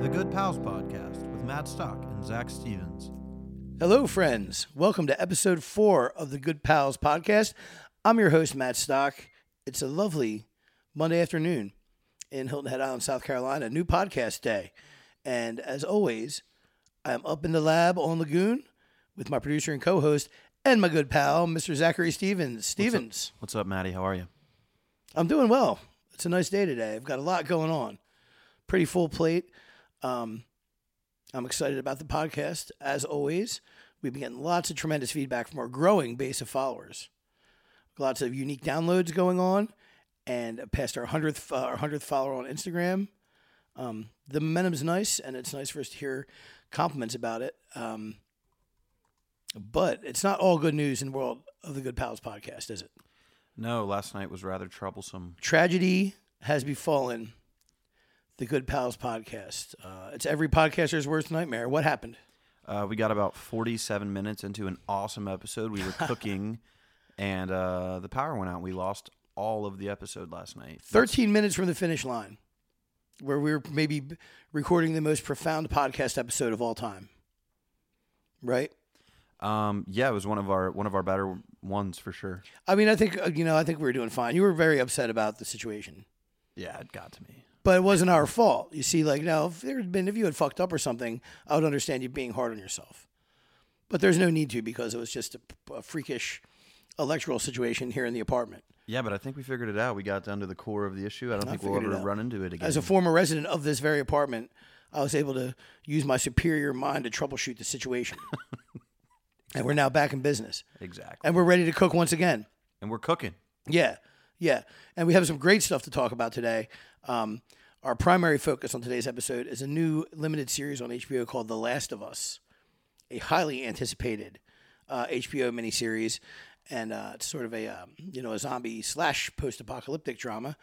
The Good Pals Podcast with Matt Stock and Zach Stevens. Hello, friends. Welcome to episode 4 of The Good Pals Podcast. I'm your host, Matt Stock. It's a lovely Monday afternoon in Hilton Head Island, South Carolina, new podcast day. And as always, I'm up in the lab on Lagoon with my producer and co-host and my good pal, Mr. Zachary Stevens. What's up, Matty? How are you? I'm doing well. It's a nice day today. I've got a lot going on. Pretty full plate. I'm excited about the podcast, as always. We've been getting lots of tremendous feedback from our growing base of followers. Lots of unique downloads going on, and past our 100th follower on Instagram. The momentum's nice, and it's nice for us to hear compliments about it. But it's not all good news in the world of the Good Pals Podcast, is it? No, last night was rather troublesome. Tragedy has befallen the Good Pals Podcast. It's every podcaster's worst nightmare. What happened? We got about 47 minutes into an awesome episode. We were cooking, and the power went out. We lost all of the episode last night. 13 minutes from the finish line, where we were maybe recording the most profound podcast episode of all time. Right? Yeah, it was one of our better ones for sure. I mean, I think we were doing fine. You were very upset about the situation. Yeah, it got to me. But it wasn't our fault. You see, like, now, if you had fucked up or something, I would understand you being hard on yourself. But there's no need to, because it was just a freakish electoral situation here in the apartment. Yeah, but I think we figured it out. We got down to the core of the issue. I don't think we'll ever run into it again. As a former resident of this very apartment, I was able to use my superior mind to troubleshoot the situation. And we're now back in business. Exactly. And we're ready to cook once again. And we're cooking. Yeah. And we have some great stuff to talk about today. Our primary focus on today's episode is a new limited series on HBO called The Last of Us, a highly anticipated HBO miniseries. And it's sort of a zombie / post-apocalyptic drama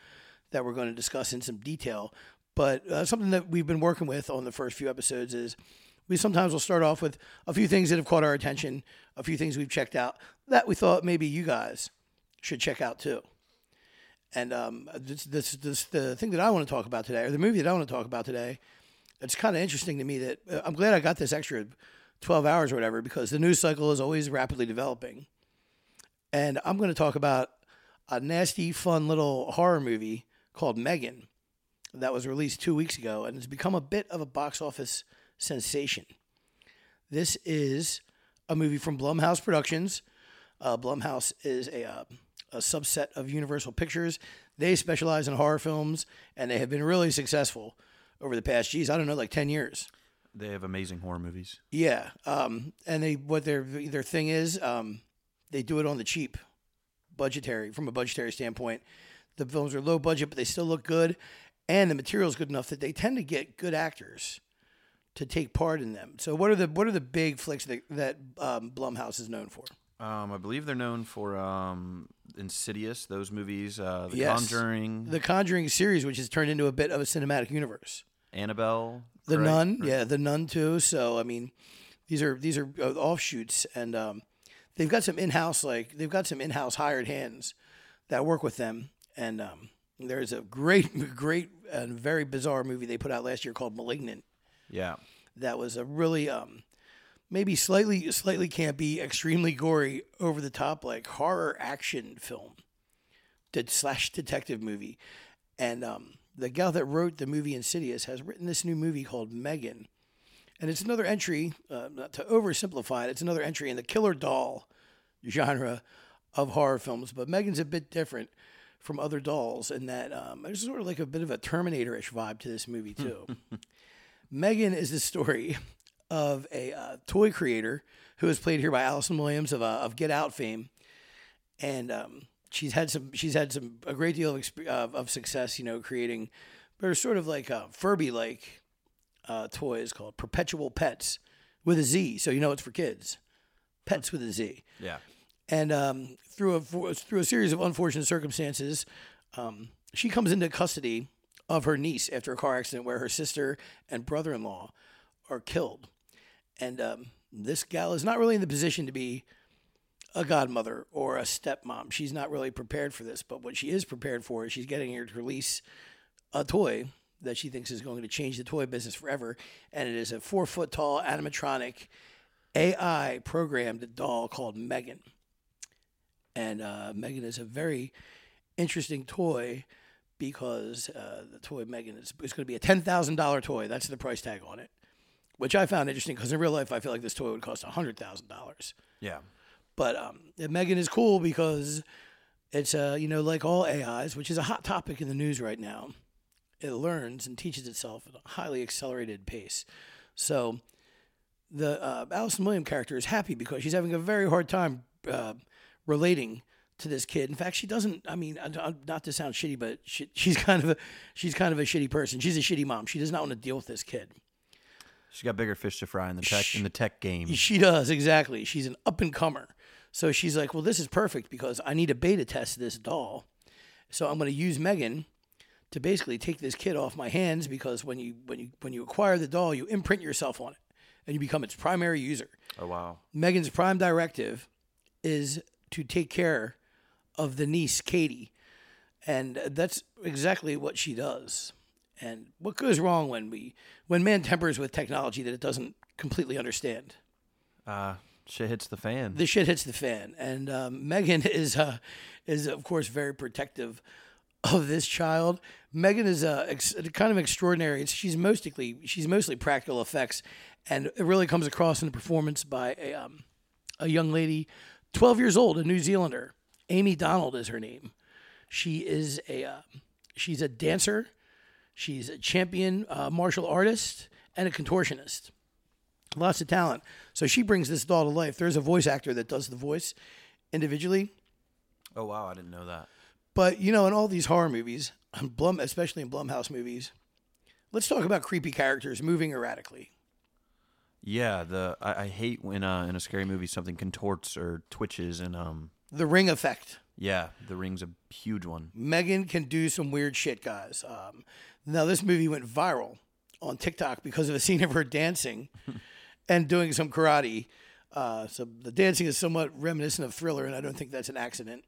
that we're going to discuss in some detail. But something that we've been working with on the first few episodes is we sometimes will start off with a few things that have caught our attention, a few things we've checked out that we thought maybe you guys should check out too. And the thing that I want to talk about today, or the movie that I want to talk about today, it's kind of interesting to me that I'm glad I got this extra 12 hours or whatever, because the news cycle is always rapidly developing. And I'm going to talk about a nasty, fun little horror movie called M3GAN that was released 2 weeks ago and has become a bit of a box office sensation. This is a movie from Blumhouse Productions. Blumhouse is a subset of Universal Pictures. They specialize in horror films, and they have been really successful over the past, 10 years. They have amazing horror movies. Yeah. And their thing is, they do it on the cheap, from a budgetary standpoint. The films are low budget, but they still look good, and the material is good enough that they tend to get good actors to take part in them. So what are the big flicks that Blumhouse is known for? I believe they're known for Insidious, those movies, Conjuring. The Conjuring series, which has turned into a bit of a cinematic universe. Annabelle. The Nun, right? Yeah, The Nun too. So, I mean, these are offshoots, and they've got some in-house, hired hands that work with them. And there's a great and very bizarre movie they put out last year called Malignant. Yeah. That was a really... maybe slightly campy, extremely gory, over the top, like horror action film, / detective movie, and the gal that wrote the movie Insidious has written this new movie called M3GAN, and it's another entry. Not to oversimplify it, it's another entry in the killer doll genre of horror films, but M3GAN's a bit different from other dolls in that there's sort of like a bit of a Terminator-ish vibe to this movie too. M3GAN is the story of a toy creator who is played here by Allison Williams of Get Out fame, and she's had a great deal of success, creating, but sort of like Furby-like toys called Perpetual Pets with a Z, so it's for kids, pets with a Z. Yeah, and through a series of unfortunate circumstances, she comes into custody of her niece after a car accident where her sister and brother-in-law are killed. And this gal is not really in the position to be a godmother or a stepmom. She's not really prepared for this, but what she is prepared for is she's getting her to release a toy that she thinks is going to change the toy business forever. And it is a 4-foot-tall animatronic AI programmed doll called M3GAN. And M3GAN is a very interesting toy because the toy M3GAN is going to be a $10,000 toy. That's the price tag on it, which I found interesting because in real life, I feel like this toy would cost $100,000. Yeah. But M3GAN is cool because it's, you know, like all AIs, which is a hot topic in the news right now. It learns and teaches itself at a highly accelerated pace. So the Allison Williams character is happy because she's having a very hard time relating to this kid. In fact, she doesn't. I mean, not to sound shitty, but she's kind of a shitty person. She's a shitty mom. She does not want to deal with this kid. She's got bigger fish to fry in the tech game. She does, exactly. She's an up and comer. So she's like, well, this is perfect because I need a beta test this doll. So I'm going to use M3GAN to basically take this kid off my hands, because when you acquire the doll, you imprint yourself on it and you become its primary user. Oh, wow. Megan's prime directive is to take care of the niece, Katie. And that's exactly what she does. And what goes wrong when man tempers with technology that it doesn't completely understand? Shit hits the fan. The shit hits the fan. And M3GAN is of course very protective of this child. M3GAN is kind of extraordinary. She's mostly practical effects, and it really comes across in the performance by a young lady, 12 years old, a New Zealander. Amy Donald is her name. She is she's a dancer. She's a champion martial artist and a contortionist. Lots of talent. So she brings this doll to life. There's a voice actor that does the voice individually. Oh wow, I didn't know that. But, you know, in all these horror movies, especially in Blumhouse movies, let's talk about creepy characters moving erratically. Yeah, I hate when in a scary movie something contorts or twitches. And the Ring effect. Yeah, the Ring's a huge one. M3GAN can do some weird shit, guys. Now, this movie went viral on TikTok because of a scene of her dancing and doing some karate. So the dancing is somewhat reminiscent of Thriller, and I don't think that's an accident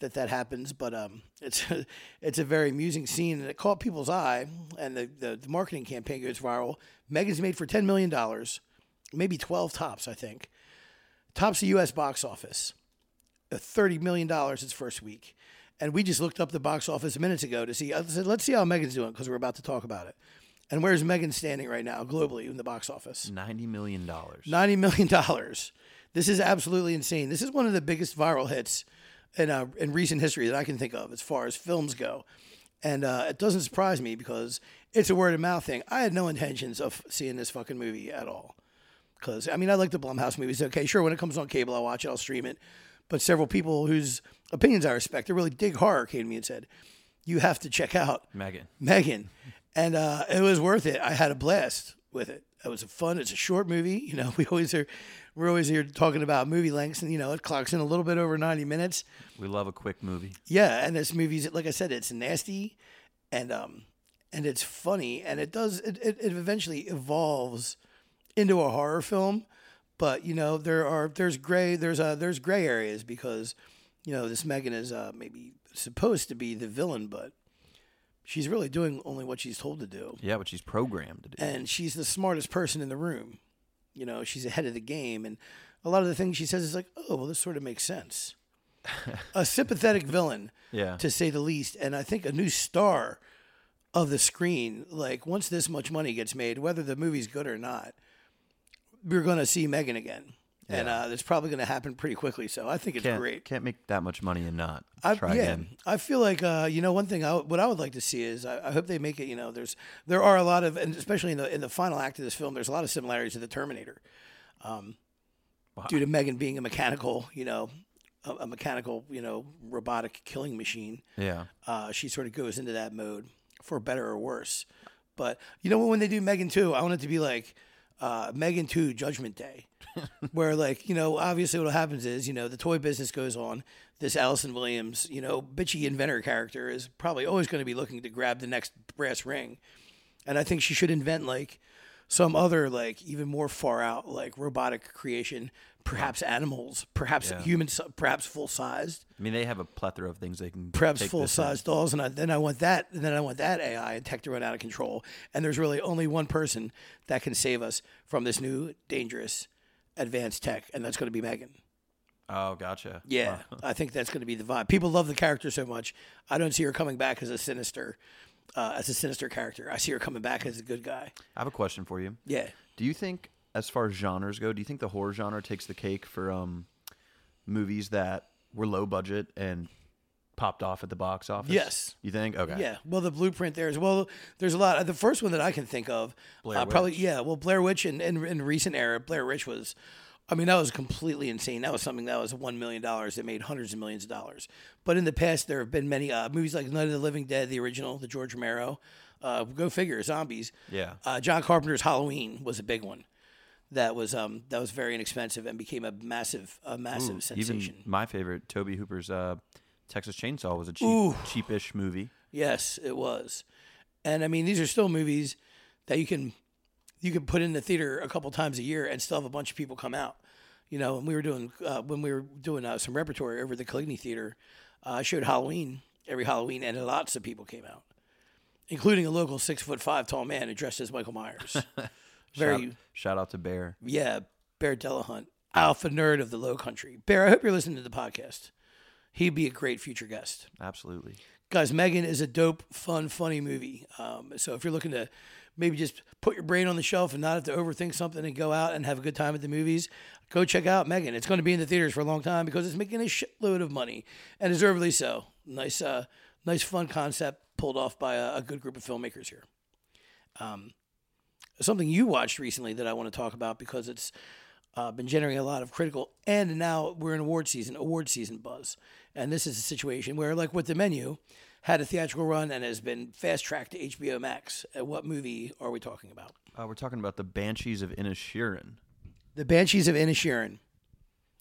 that happens, but it's a very amusing scene, and it caught people's eye, and the marketing campaign goes viral. M3GAN's made for $10 million, maybe 12 tops, I think. Tops the U.S. box office, $30 million its first week. And we just looked up the box office minutes ago to see, I said, let's see how M3GAN's doing, because we're about to talk about it. And where's M3GAN standing right now globally in the box office? $90 million. $90 million. This is absolutely insane. This is one of the biggest viral hits in recent history that I can think of as far as films go. And it doesn't surprise me because it's a word-of-mouth thing. I had no intentions of seeing this fucking movie at all. Because, I mean, I like the Blumhouse movies. Okay, sure, when it comes on cable, I'll watch it, I'll stream it. But several people whose opinions I respect, they really dig horror, came to me and said, you have to check out M3GAN. And it was worth it. I had a blast with it. It was fun. It's a short movie. You know, we're always here talking about movie lengths, and you know, it clocks in a little bit over 90 minutes. We love a quick movie. Yeah, and this movie's, like I said, it's nasty, and it's funny, and it eventually evolves into a horror film, but you know, there's gray areas because you know this M3GAN is maybe supposed to be the villain, but she's really doing only what she's told to do. Yeah, what she's programmed to do. And she's the smartest person in the room. You know, she's ahead of the game. And a lot of the things she says is like, oh, well, this sort of makes sense. A sympathetic villain, yeah, to say the least. And I think a new star of the screen, like once this much money gets made, whether the movie's good or not, we're going to see M3GAN again. Yeah. And it's probably going to happen pretty quickly, so I think it's great. Can't make that much money and not try again. I feel like you know, one thing I would like to see is I hope they make it. You know, there are a lot of, and especially in the final act of this film, there's a lot of similarities to the Terminator, wow, due to M3GAN being a mechanical robotic killing machine. Yeah, she sort of goes into that mode for better or worse. But you know, when they do M3GAN 2, I want it to be like M3GAN 2 Judgment Day, where, like, you know, obviously what happens is, you know, the toy business goes on. This Allison Williams, you know, bitchy inventor character is probably always going to be looking to grab the next brass ring. And I think she should invent, like, some other, like, even more far out, like, robotic creation, perhaps animals, perhaps humans, perhaps full-sized. I mean, they have a plethora of things they can perhaps take full-sized dolls, and I want that AI and tech to run out of control. And there's really only one person that can save us from this new, dangerous, advanced tech, and that's going to be M3GAN. Oh, gotcha. Yeah, wow. I think that's going to be the vibe. People love the character so much. I don't see her coming back as a sinister character. I see her coming back as a good guy. I have a question for you. Yeah. Do you think, as far as genres go, do you think the horror genre takes the cake for movies that were low budget and popped off at the box office? Yes. You think? Okay. Yeah. Well, the blueprint there is, well, there's a lot. The first one that I can think of, Blair Witch. Probably, yeah. Well, Blair Witch in recent era, Blair Witch was. I mean, that was completely insane. That was something that was $1 million that made hundreds of millions of dollars. But in the past, there have been many movies like Night of the Living Dead, the original, the George Romero. Go figure, zombies. Yeah. John Carpenter's Halloween was a big one. That was very inexpensive and became a massive sensation. Even my favorite, Tobe Hooper's Texas Chainsaw, was a cheapish movie. Yes, it was. And, I mean, these are still movies that you could put in the theater a couple times a year and still have a bunch of people come out. You know, and we were doing some repertory over at the Coligny Theater. I showed Halloween every Halloween, and lots of people came out, including a local 6'5" tall man who dressed as Michael Myers. Shout out to Bear. Yeah, Bear Delahunt, alpha nerd of the Low Country. Bear, I hope you're listening to the podcast. He'd be a great future guest. Absolutely, guys. M3GAN is a dope, fun, funny movie. So if you're looking to maybe just put your brain on the shelf and not have to overthink something and go out and have a good time at the movies, go check out M3GAN. It's going to be in the theaters for a long time because it's making a shitload of money, and deservedly so. Nice fun concept pulled off by a good group of filmmakers here. Something you watched recently that I want to talk about because it's been generating a lot of critical, and now we're in award season buzz. And this is a situation where, like with The Menu, had a theatrical run and has been fast-tracked to HBO Max. What movie are we talking about? We're talking about The Banshees of Inisherin. The Banshees of Inisherin.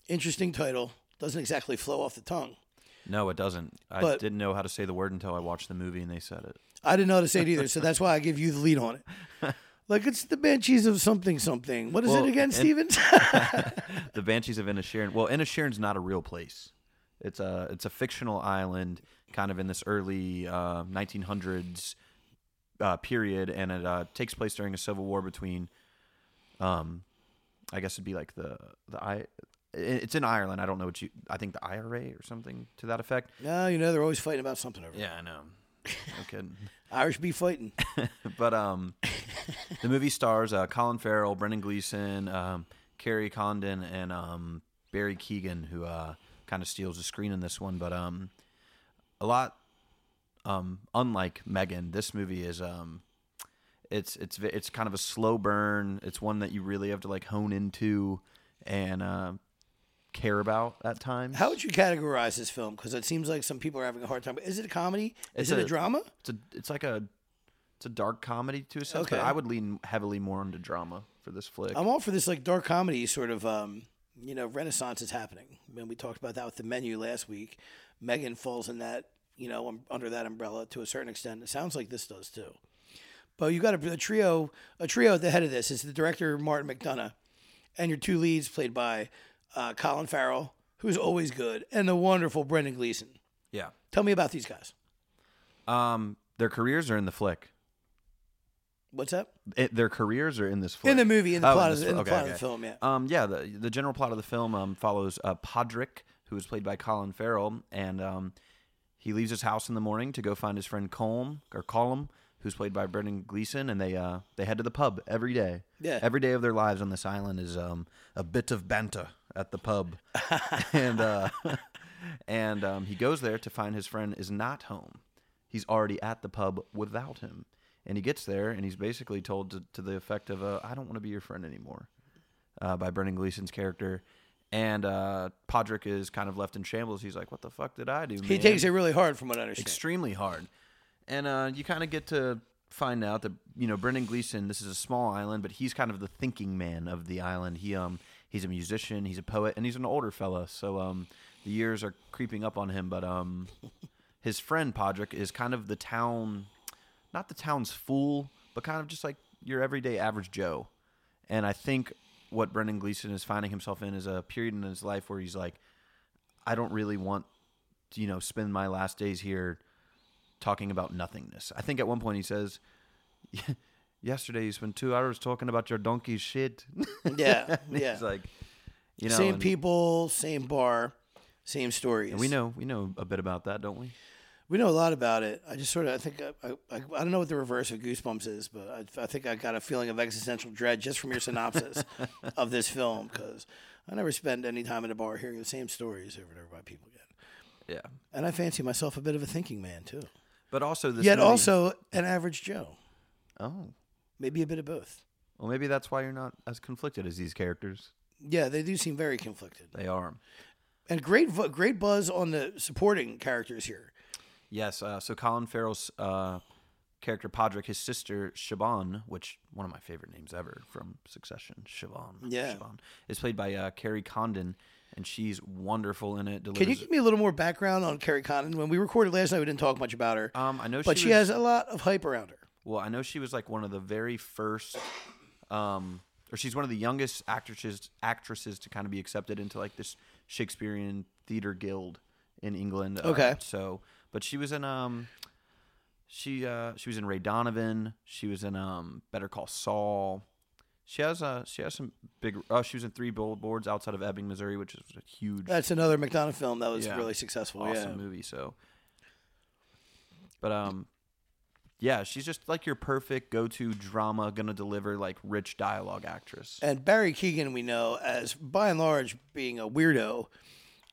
Interesting title. Doesn't exactly flow off the tongue. No, it doesn't. But I didn't know how to say the word until I watched the movie and they said it. I didn't know how to say it either, so that's why I give you the lead on it. Like, it's The Banshees of something. What is it again, Stevens? The Banshees of Inisherin. Well, Inisherin's not a real place. It's a fictional island, kind of in this early 1900s period, and it takes place during a civil war between, I guess it'd be like it's in Ireland. I don't know I think the IRA or something to that effect. No, they're always fighting about something over there. Yeah, I know. No kidding. Irish be fighting. But the movie stars Colin Farrell, Brendan Gleeson, Kerry Condon, and Barry Keoghan, who kind of steals the screen in this one, but a lot unlike M3GAN, this movie is it's kind of a slow burn. It's one that you really have to like hone into and care about at times. How would you categorize this film? Because it seems like some people are having a hard time. Is it a comedy? Is it a drama? It's a dark comedy to a sense. Okay. But I would lean heavily more into drama for this flick. I'm all for this like dark comedy sort of. Renaissance is happening. When we talked about that with The Menu last week, M3GAN falls in that, under that umbrella to a certain extent. It sounds like this does too. But you got a trio at the head of this. It's the director, Martin McDonagh, and your two leads played by Colin Farrell, who's always good, and the wonderful Brendan Gleeson. Yeah. Tell me about these guys. Their careers are in the flick. What's up? Their careers are in this film. In the movie, in the plot of the film, yeah. The general plot of the film follows Pádraic, who is played by Colin Farrell, and he leaves his house in the morning to go find his friend Colm, who's played by Brendan Gleeson, and they head to the pub every day. Yeah. Every day of their lives on this island is a bit of banter at the pub. and he goes there to find his friend is not home. He's already at the pub without him. And he gets there, and he's basically told to the effect of, I don't want to be your friend anymore, by Brendan Gleeson's character. And Pádraic is kind of left in shambles. He's like, what the fuck did I do, man? He takes it really hard from what I understand. Extremely hard. And you kind of get to find out that, Brendan Gleeson, this is a small island, but he's kind of the thinking man of the island. He's a musician, he's a poet, and he's an older fella. So the years are creeping up on him, but his friend Pádraic is kind of the town's fool, but kind of just like your everyday average Joe. And I think what Brendan Gleeson is finding himself in is a period in his life where he's like, I don't really want to, you know, spend my last days here talking about nothingness. I think at one point he says, yesterday you spent 2 hours talking about your donkey shit. Yeah. Yeah. It's like, you know, same people, same bar, same stories. And we know a bit about that, don't we? We know a lot about it. I just sort of, I think, I don't know what the reverse of Goosebumps is, but I think I got a feeling of existential dread just from your synopsis of this film, because I never spend any time at a bar hearing the same stories over and over by people again. Yeah. And I fancy myself a bit of a thinking man, too. But also this Yet movie... also an average Joe. Oh. Maybe a bit of both. Well, maybe that's why you're not as conflicted as these characters. Yeah, they do seem very conflicted. They are. And great buzz on the supporting characters here. Yes, so Colin Farrell's character Pádraic, his sister Siobhan, which one of my favorite names ever from Succession, Siobhan. Yeah, Siobhan, is played by Kerry Condon, and she's wonderful in it. Can you give me a little more background on Kerry Condon? When we recorded last night, we didn't talk much about her. I know, but she has a lot of hype around her. Well, I know she was like one of the very first, or she's one of the youngest actresses to kind of be accepted into like this Shakespearean theater guild in England. Okay, so. But she was in she was in Ray Donovan. She was in Better Call Saul. She has some big. Oh, she was in 3 Billboards Outside of Ebbing, Missouri, which is a huge. That's another McDonough film that was really successful. Awesome movie. So, but yeah, she's just like your perfect go-to drama, gonna deliver like rich dialogue actress. And Barry Keoghan, we know as by and large being a weirdo.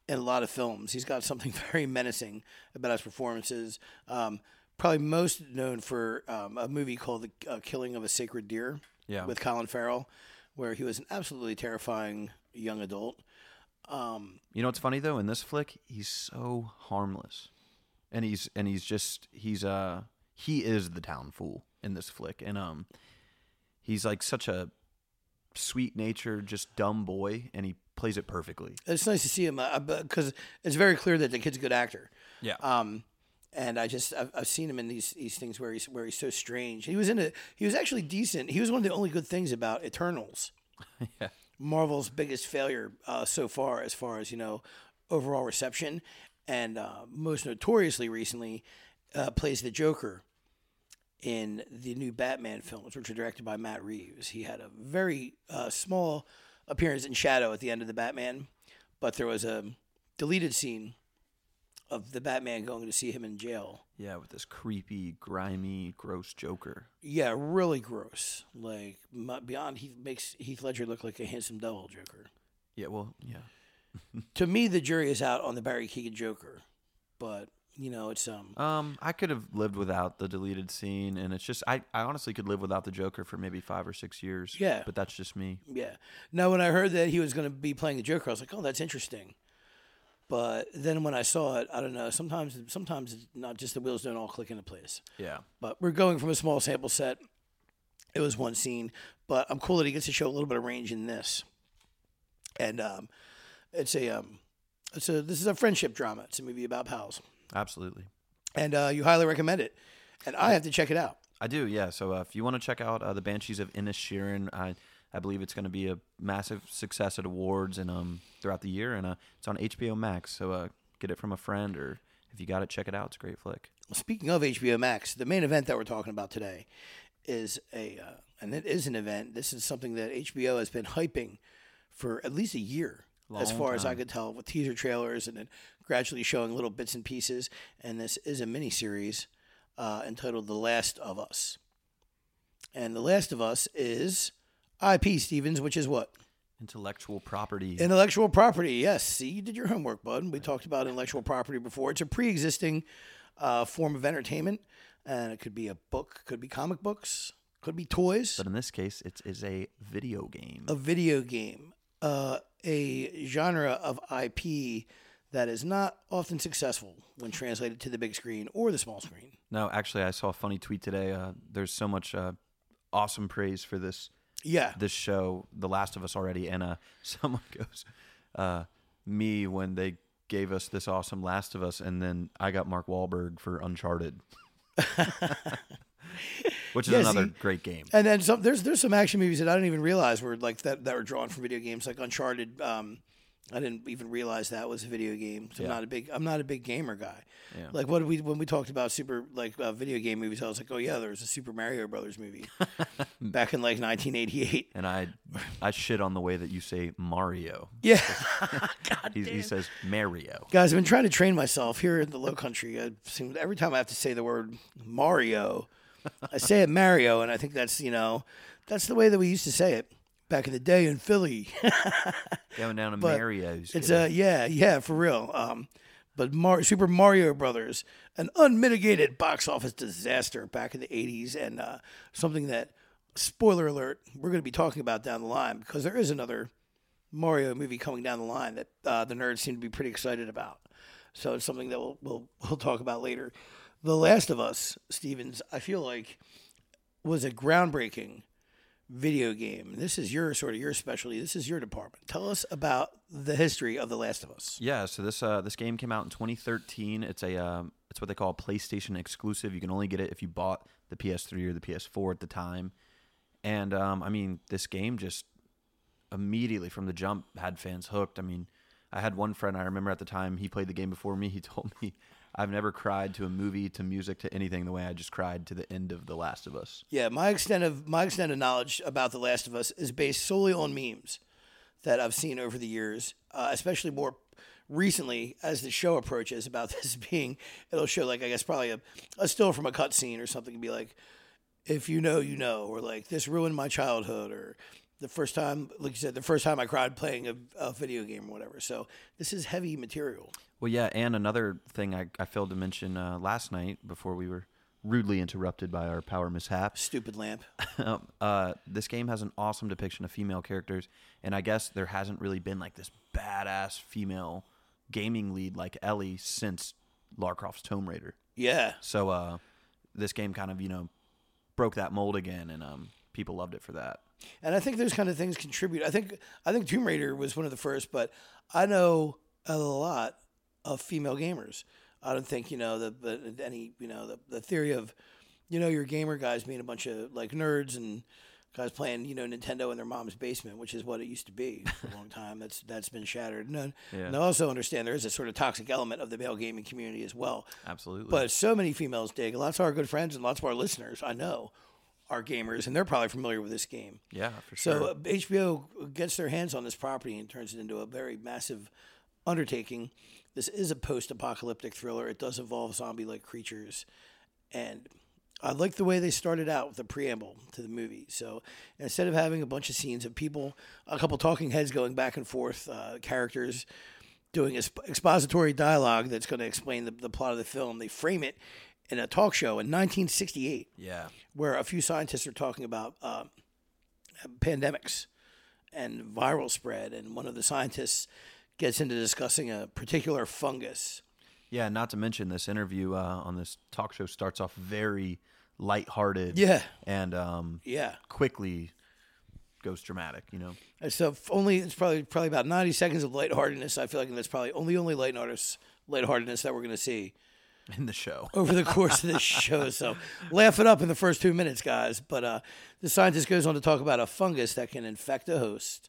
In a lot of films, he's got something very menacing about his performances. Probably most known for a movie called The Killing of a Sacred Deer with Colin Farrell, where he was an absolutely terrifying young adult. You know what's funny though? In this flick, he's so harmless, and he is the town fool in this flick, and he's like such a sweet-natured, just dumb boy, and he plays it perfectly. It's nice to see him because it's very clear that the kid's a good actor. Yeah. And I've seen him in these things where he's so strange. He was actually decent. He was one of the only good things about Eternals. Yeah. Marvel's biggest failure so far as you know, overall reception, and most notoriously recently plays the Joker in the new Batman films, which were directed by Matt Reeves. He had a very small appearance in shadow at the end of the Batman, but there was a deleted scene of the Batman going to see him in jail. Yeah, with this creepy, grimy, gross Joker. Yeah, really gross. Like beyond, he makes Heath Ledger look like a handsome devil Joker. Yeah, well, yeah. To me, the jury is out on the Barry Keoghan Joker, but you know it's I could have lived without the deleted scene, and it's just I honestly could live without the Joker for maybe 5 or 6 years. Yeah, but that's just me. Yeah. Now, when I heard that he was going to be playing the Joker, I was like, oh, that's interesting. But then when I saw it, I don't know. Sometimes it's not just the wheels don't all click into place. Yeah. But we're going from a small sample set. It was one scene, but I'm cool that he gets to show a little bit of range in this. And this is a friendship drama. It's a movie about pals. Absolutely. And you highly recommend it. And I have to check it out. I do, yeah. So if you want to check out The Banshees of Inisherin, I believe it's going to be a massive success at awards and throughout the year. And it's on HBO Max. So get it from a friend, or if you got it, check it out. It's a great flick. Well, speaking of HBO Max, the main event that we're talking about today is and it is an event. This is something that HBO has been hyping for at least a year. Long as far time. As I could tell, with teaser trailers and then gradually showing little bits and pieces. And this is a miniseries entitled The Last of Us. And The Last of Us is IP, Stevens, which is what? Intellectual property. Intellectual property, yes. See, you did your homework, bud. We talked about intellectual property before. It's a pre-existing form of entertainment. And it could be a book, could be comic books, could be toys. But in this case, it is a video game. A video game. A genre of IP that is not often successful when translated to the big screen or the small screen. No, actually, I saw a funny tweet today. There's so much awesome praise for this. Yeah. This show, The Last of Us, already, and someone goes, "Me when they gave us this awesome Last of Us, and then I got Mark Wahlberg for Uncharted." which is another great game. And then some, there's some action movies that I didn't even realize were like that were drawn from video games, like Uncharted. I didn't even realize that was a video game. So I'm not a big gamer guy. Yeah. Like when we talked about video game movies, I was like, oh yeah, there was a Super Mario Brothers movie back in like 1988. And I shit on the way that you say Mario. Yeah, God damn. He says Mario. Guys, I've been trying to train myself here in the Low Country. Every time I have to say the word Mario, I say it Mario, and I think that's the way that we used to say it. Back in the day in Philly, going down to Mario's. It's for real. But Super Mario Brothers, an unmitigated box office disaster back in the '80s, and something that, spoiler alert, we're going to be talking about down the line because there is another Mario movie coming down the line that the nerds seem to be pretty excited about. So it's something that we'll talk about later. The Last of Us, Stevens, I feel like was a groundbreaking video game. This is your specialty. This is your department. Tell us about the history of The Last of Us. Yeah, so this game came out in 2013. It's it's what they call a PlayStation exclusive. You can only get it if you bought the PS3 or the PS4 at the time. And this game just immediately from the jump had fans hooked. I mean, I had one friend I remember at the time, he played the game before me. He told me, I've never cried to a movie, to music, to anything the way I just cried to the end of The Last of Us. Yeah, my extent of knowledge about The Last of Us is based solely on memes that I've seen over the years, especially more recently as the show approaches about this being, it'll show like, I guess probably a still from a cutscene or something and be like, if you know, you know, or like this ruined my childhood, or the first time, like you said, the first time I cried playing a video game or whatever. So this is heavy material. Well, yeah, and another thing I failed to mention last night before we were rudely interrupted by our power mishap. Stupid lamp. This game has an awesome depiction of female characters, and I guess there hasn't really been like this badass female gaming lead like Ellie since Lara Croft's Tomb Raider. Yeah. So this game kind of, broke that mold again, and people loved it for that. And I think those kind of things contribute. I think Tomb Raider was one of the first, but I know a lot of female gamers. I don't think the theory of your gamer guys being a bunch of like nerds and guys playing Nintendo in their mom's basement, which is what it used to be for a long time. That's been shattered. And I also understand there is a sort of toxic element of the male gaming community as well. Absolutely. But so many females dig. Lots of our good friends and lots of our listeners I know are gamers, and they're probably familiar with this game. Yeah, for sure. So HBO gets their hands on this property and turns it into a very massive undertaking. This is a post-apocalyptic thriller. It does involve zombie-like creatures. And I like the way they started out with a preamble to the movie. So instead of having a bunch of scenes of people, a couple talking heads going back and forth, characters doing expository dialogue that's going to explain the plot of the film, they frame it in a talk show in 1968, where a few scientists are talking about pandemics and viral spread, and one of the scientists gets into discussing a particular fungus. Yeah, not to mention this interview on this talk show starts off very lighthearted, and quickly goes dramatic, And so it's probably about 90 seconds of lightheartedness. I feel like that's probably only lightheartedness that we're going to see in the show over the course of this show. So laugh it up in the first 2 minutes, guys. But the scientist goes on to talk about a fungus that can infect a host.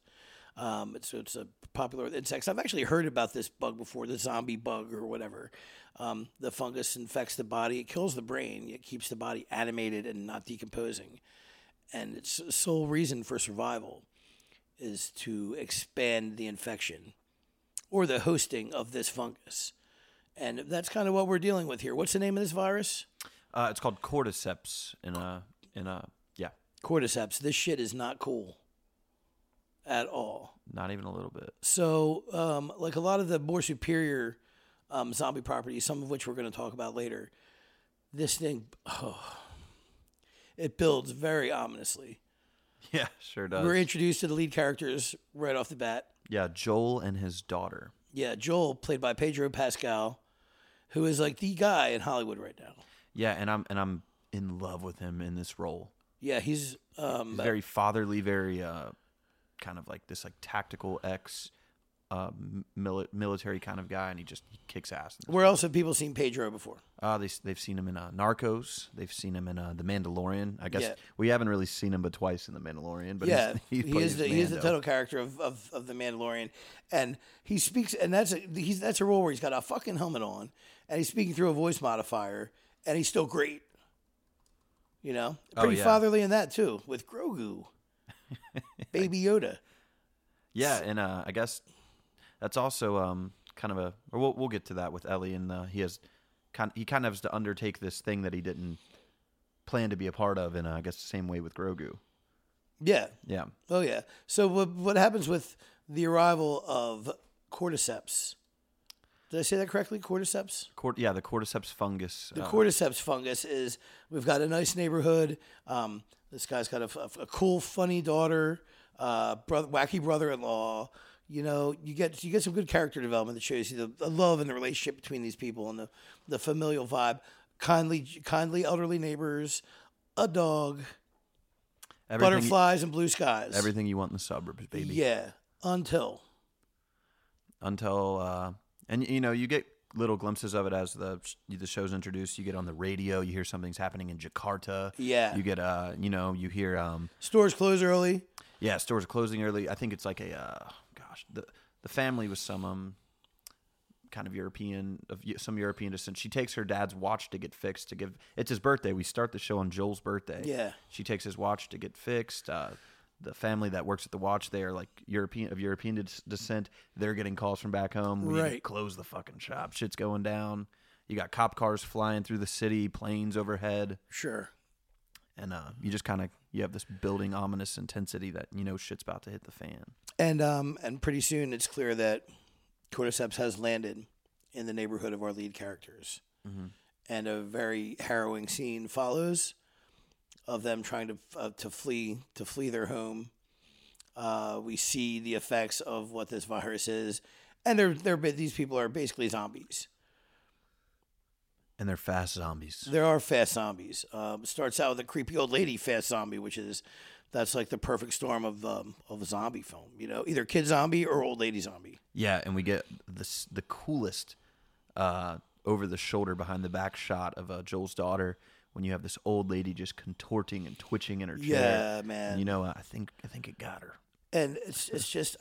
It's a popular insect. I've actually heard about this bug before, the zombie bug or whatever. The fungus infects the body. It kills the brain. It keeps the body animated and not decomposing. And its sole reason for survival is to expand the infection or the hosting of this fungus. And that's kind of what we're dealing with here. What's the name of this virus? It's called Cordyceps. Cordyceps. This shit is not cool at all. Not even a little bit. So, like a lot of the more superior zombie properties, some of which we're going to talk about later, this thing, it builds very ominously. Yeah, sure does. We're introduced to the lead characters right off the bat. Yeah, Joel and his daughter. Yeah, Joel, played by Pedro Pascal, who is like the guy in Hollywood right now. Yeah, and I'm in love with him in this role. Yeah, he's very fatherly, very kind of like this like tactical ex military kind of guy, and he kicks ass. Where else have people seen Pedro before? They've seen him in Narcos. They've seen him in The Mandalorian. I guess we haven't really seen him but twice in The Mandalorian. But he is the title character of The Mandalorian, and he speaks. And that's a role where he's got a fucking helmet on, and he's speaking through a voice modifier, and he's still great. You know, pretty fatherly in that too, with Grogu, Baby Yoda. Yeah, and I guess. That's also kind of a. Or we'll get to that with Ellie, and he kind of has to undertake this thing that he didn't plan to be a part of, and I guess the same way with Grogu. Yeah. Yeah. Oh yeah. So what happens with the arrival of Cordyceps? Did I say that correctly? Cordyceps? The Cordyceps fungus. The Cordyceps fungus is. We've got a nice neighborhood. This guy's got a cool, funny daughter, wacky brother-in-law. You know, you get some good character development that shows you the love and the relationship between these people and the familial vibe. Kindly elderly neighbors, a dog, butterflies and blue skies. Everything you want in the suburbs, baby. Yeah, and you know, you get little glimpses of it as the show's introduced. You get on the radio, you hear something's happening in Jakarta. Yeah, you get you hear stores close early. Yeah, stores are closing early. I think it's like a. The family was some kind of European descent. She takes her dad's watch to get fixed to give. It's his birthday. We start the show on Joel's birthday. Yeah, she takes his watch to get fixed. The family that works at the watch, they are like European descent. They're getting calls from back home. We need to close the fucking shop. Shit's going down. You got cop cars flying through the city, planes overhead. Sure. And you have this building ominous intensity that you know shit's about to hit the fan. And pretty soon it's clear that Cordyceps has landed in the neighborhood of our lead characters. Mm-hmm. And a very harrowing scene follows of them trying to flee their home. We see the effects of what this virus is, and these people are basically zombies. And they're fast zombies. There are fast zombies. Starts out with a creepy old lady fast zombie, that's like the perfect storm of a zombie film. You know, either kid zombie or old lady zombie. Yeah, and we get the coolest over the shoulder behind the back shot of Joel's daughter when you have this old lady just contorting and twitching in her chair. Yeah, man. And, you know, I think it got her. And it's just,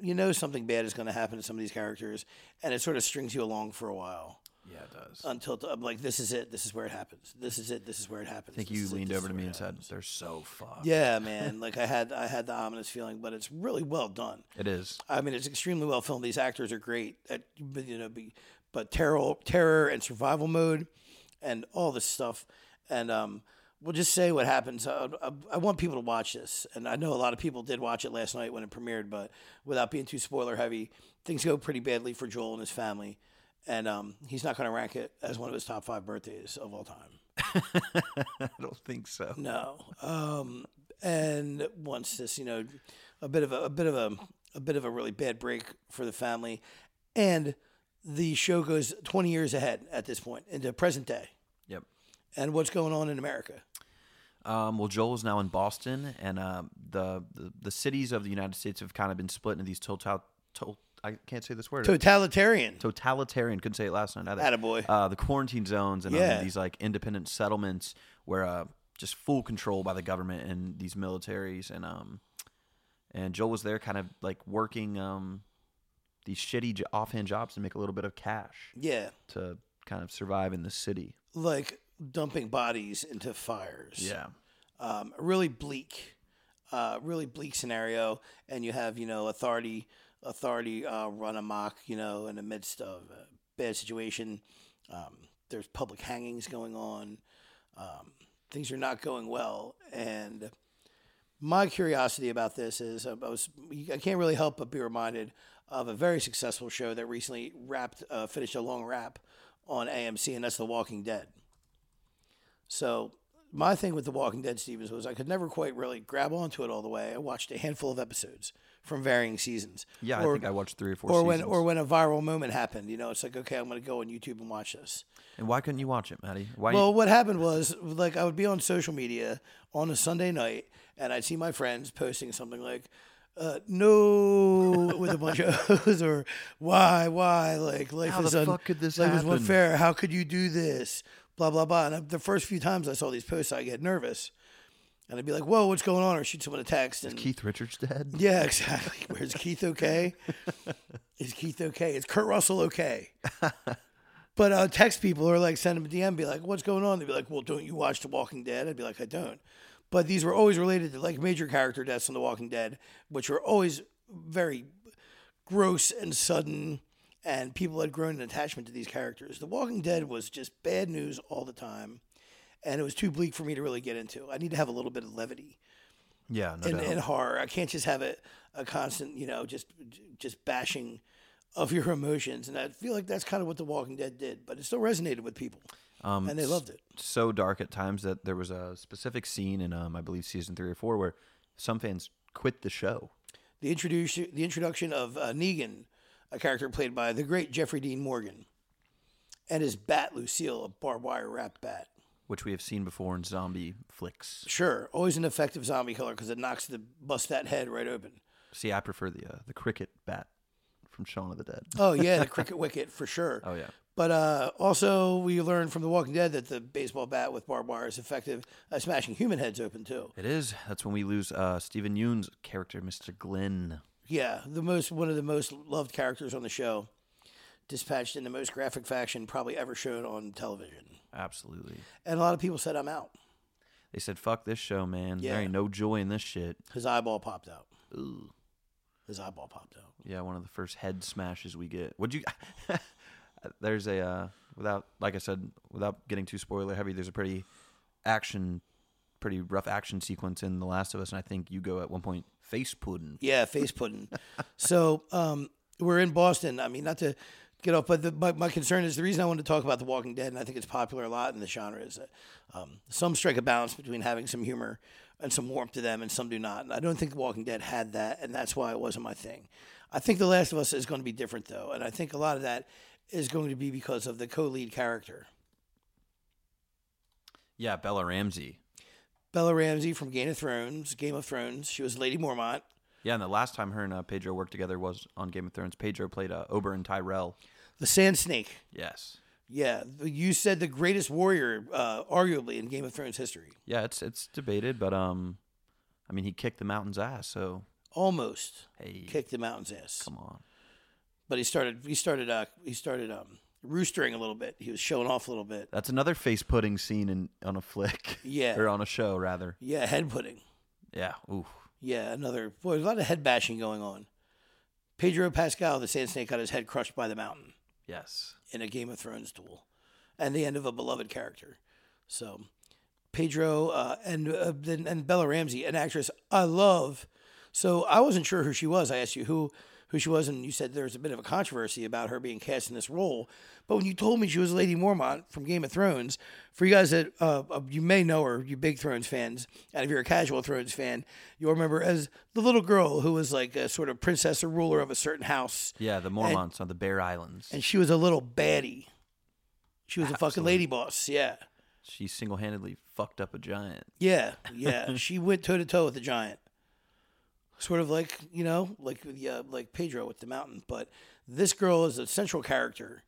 you know, something bad is going to happen to some of these characters, and it sort of strings you along for a while. Yeah, it does. Until I'm like, this is it. This is where it happens. This is it. This is where it happens. I think you leaned over to me and said, they're so fucked. Yeah, man. Like I had the ominous feeling, but it's really well done. It is. I mean, it's extremely well filmed. These actors are great. But terror and survival mode and all this stuff. And we'll just say what happens. I want people to watch this. And I know a lot of people did watch it last night when it premiered, but without being too spoiler heavy, things go pretty badly for Joel and his family. And he's not going to rank it as one of his top 5 birthdays of all time. I don't think so. No. And once this, you know, a bit of a really bad break for the family, and the show goes 20 years ahead at this point into present day. Yep. And what's going on in America? Well, Joel is now in Boston, and the cities of the United States have kind of been split into these I can't say this word. Totalitarian. Couldn't say it last night either. Attaboy. The quarantine zones and these like independent settlements where just full control by the government and these militaries. And Joel was there kind of like working these shitty offhand jobs to make a little bit of cash. Yeah. To kind of survive in the city. Like dumping bodies into fires. Yeah. Really bleak scenario. And you have, you know, authority run amok, you know, in the midst of a bad situation. There's public hangings going on. Things are not going well. And my curiosity about this is I can't really help but be reminded of a very successful show that recently finished a long wrap on AMC, and that's The Walking Dead. So my thing with The Walking Dead, Stevens, was I could never quite really grab onto it all the way. I watched a handful of episodes from varying seasons. Yeah, I think I watched 3 or 4 seasons. Or when a viral moment happened, you know, it's like, okay, I'm going to go on YouTube and watch this. And why couldn't you watch it, Maddie? What happened was, like, I would be on social media on a Sunday night, and I'd see my friends posting something like, no, with a bunch of O's, or why, like, life how is the fuck could this life happen? Is unfair. How could you do this? Blah, blah, blah. And the first few times I saw these posts, I get nervous. And I'd be like, whoa, what's going on? Or shoot someone a text. And, is Keith Richards dead? Yeah, exactly. Where's Keith okay? Is Keith okay? Is Kurt Russell okay? But I'll text people or like send them a DM, be like, what's going on? They'd be like, well, don't you watch The Walking Dead? I'd be like, I don't. But these were always related to like major character deaths in The Walking Dead, which were always very gross and sudden. And people had grown an attachment to these characters. The Walking Dead was just bad news all the time. And it was too bleak for me to really get into. I need to have a little bit of levity. Yeah, no doubt. And horror. I can't just have a constant, you know, just bashing of your emotions. And I feel like that's kind of what The Walking Dead did. But it still resonated with people. And they loved it. So dark at times that there was a specific scene in, I believe, season 3 or 4, where some fans quit the show. The introduction of Negan, a character played by the great Jeffrey Dean Morgan, and his bat, Lucille, a barbed wire wrapped bat. Which we have seen before in zombie flicks. Sure. Always an effective zombie killer because it knocks the bust that head right open. See, I prefer the cricket bat from Shaun of the Dead. Oh, yeah, the cricket wicket for sure. Oh, yeah. But also we learned from The Walking Dead that the baseball bat with barbed wire is effective at smashing human heads open, too. It is. That's when we lose Stephen Yeun's character, Mr. Glenn. Yeah, one of the most loved characters on the show. Dispatched in the most graphic fashion probably ever shown on television. Absolutely. And a lot of people said, I'm out. They said, fuck this show, man. Yeah. There ain't no joy in this shit. His eyeball popped out. Ooh. His eyeball popped out. Yeah, one of the first head smashes we get. Would you... There's a... without getting too spoiler heavy, there's a pretty rough action sequence in The Last of Us, and I think you go at one point face pudding. Yeah, face pudding. So, we're in Boston. I mean, not to... get off, but my concern is the reason I wanted to talk about The Walking Dead, and I think it's popular a lot in the genre, is that some strike a balance between having some humor and some warmth to them, and some do not. And I don't think The Walking Dead had that, and that's why it wasn't my thing. I think The Last of Us is going to be different, though, and I think a lot of that is going to be because of the co-lead character. Yeah, Bella Ramsey. Bella Ramsey from Game of Thrones. She was Lady Mormont. Yeah, and the last time her and Pedro worked together was on Game of Thrones. Pedro played Oberyn Tyrell. The Sand Snake. Yes. Yeah, you said the greatest warrior, arguably, in Game of Thrones history. Yeah, it's debated, but I mean, he kicked the mountain's ass, so almost. Hey, kicked the mountain's ass. Come on. But he started roostering a little bit. He was showing off a little bit. That's another face pudding scene on a flick. Yeah, or on a show rather. Yeah, head pudding. Yeah. Ooh. Yeah, there's a lot of head bashing going on. Pedro Pascal, the Sand Snake, got his head crushed by the mountain. Yes. In a Game of Thrones duel. And the end of a beloved character. So, Pedro and Bella Ramsey, an actress I love. So, I wasn't sure who she was. I asked you who she was, and you said there was a bit of a controversy about her being cast in this role. But when you told me she was Lady Mormont from Game of Thrones, for you guys that you may know her, you big Thrones fans, and if you're a casual Thrones fan, you'll remember as the little girl who was like a sort of princess or ruler of a certain house. Yeah, the Mormonts on the Bear Islands. And she was a little baddie. She was Absolutely. A fucking lady boss, yeah. She single-handedly fucked up a giant. Yeah. She went toe-to-toe with the giant. Sort of like, you know, like Pedro with the mountain, but this girl is a central character.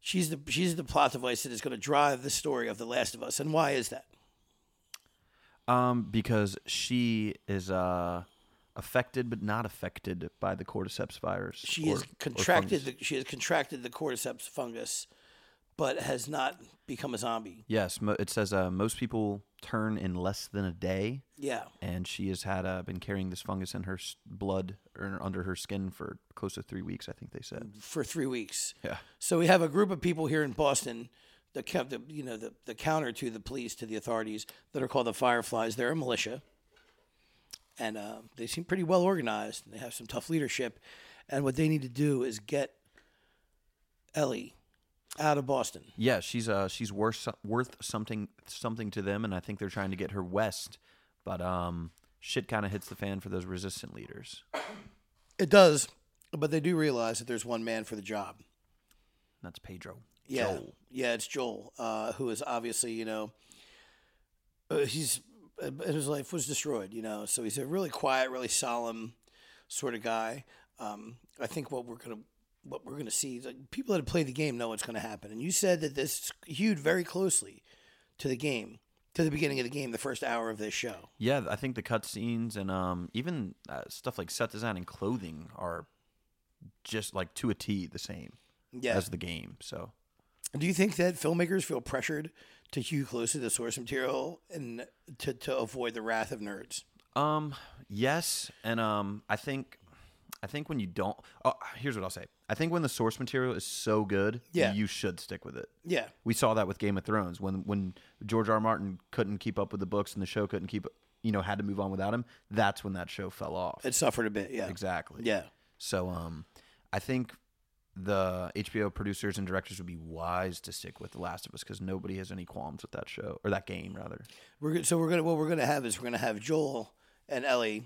She's the plot device that is going to drive the story of The Last of Us, and why is that? Because she is affected but not affected by the Cordyceps virus. She has contracted the Cordyceps fungus, but has not become a zombie. Yes, it says most people turn in less than a day. Yeah. And she has had been carrying this fungus in her blood or under her skin for close to 3 weeks, I think they said. For 3 weeks. Yeah. So we have a group of people here in Boston that kept the counter to the police, to the authorities, that are called the Fireflies. They're a militia. And they seem pretty well organized. And they have some tough leadership. And what they need to do is get Ellie out of Boston. Yeah, she's worth something to them, and I think they're trying to get her west, but shit kind of hits the fan for those resistant leaders. It does, but they do realize that there's one man for the job. That's Pedro. Yeah, Joel. Yeah, it's Joel, who is obviously, his life was destroyed, so he's a really quiet, really solemn, sort of guy. I think what we're gonna see is, like, people that have played the game know what's gonna happen. And you said that this hewed very closely to the game, to the beginning of the game, the first hour of this show. Yeah, I think the cutscenes and even stuff like set design and clothing are just like to a T the same as the game. So, do you think that filmmakers feel pressured to hew closely to the source material and to avoid the wrath of nerds? Yes, and I think when you don't, here's what I'll say. I think when the source material is so good, you should stick with it. Yeah, we saw that with Game of Thrones when George R. R. Martin couldn't keep up with the books and the show couldn't keep, had to move on without him. That's when that show fell off. It suffered a bit. Yeah, exactly. Yeah. So I think the HBO producers and directors would be wise to stick with The Last of Us because nobody has any qualms with that show or that game rather. We're gonna have Joel and Ellie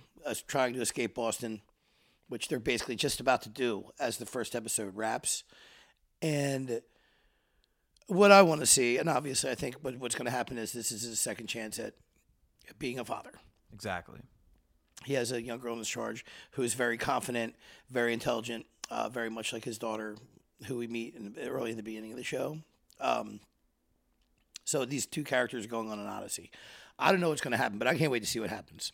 trying to escape Boston, which they're basically just about to do as the first episode wraps. And what I want to see, and obviously I think what's going to happen is this is his second chance at being a father. Exactly. He has a young girl in his charge who is very confident, very intelligent, very much like his daughter, who we meet early in the beginning of the show. So these two characters are going on an odyssey. I don't know what's going to happen, but I can't wait to see what happens.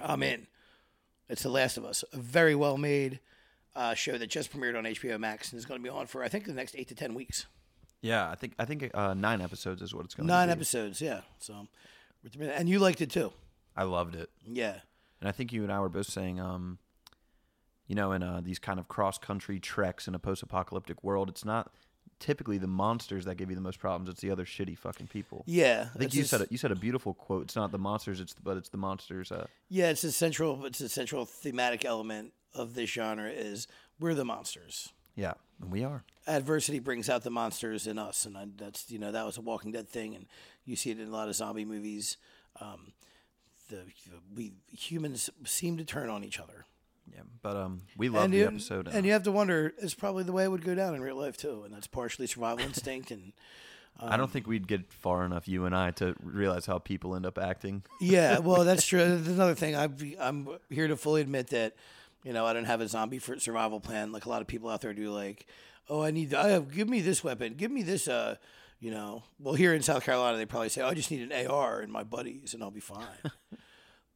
I'm in. It's The Last of Us, a very well-made show that just premiered on HBO Max and is going to be on for, I think, the next 8 to 10 weeks. Yeah, I think 9 episodes is what it's going to be. 9 episodes, yeah. So, and you liked it too. I loved it. Yeah. And I think you and I were both saying, in these kind of cross-country treks in a post-apocalyptic world, it's not typically the monsters that give you the most problems. It's the other shitty fucking people. Yeah, I think you said a beautiful quote. It's not the monsters, it's the monsters. Yeah, it's a central thematic element of this genre is we're the monsters. Yeah, and we are. Adversity brings out the monsters in us, and that was a Walking Dead thing, and you see it in a lot of zombie movies. We humans seem to turn on each other. Yeah, but we love the episode. And you have to wonder, it's probably the way it would go down in real life, too. And that's partially survival instinct. And I don't think we'd get far enough, you and I, to realize how people end up acting. Yeah, well, that's true. That's another thing. I'm here to fully admit that, I don't have a zombie survival plan. Like a lot of people out there do, like, oh, give me this weapon. Give me this, Well, here in South Carolina, they probably say, oh, I just need an AR and my buddies and I'll be fine.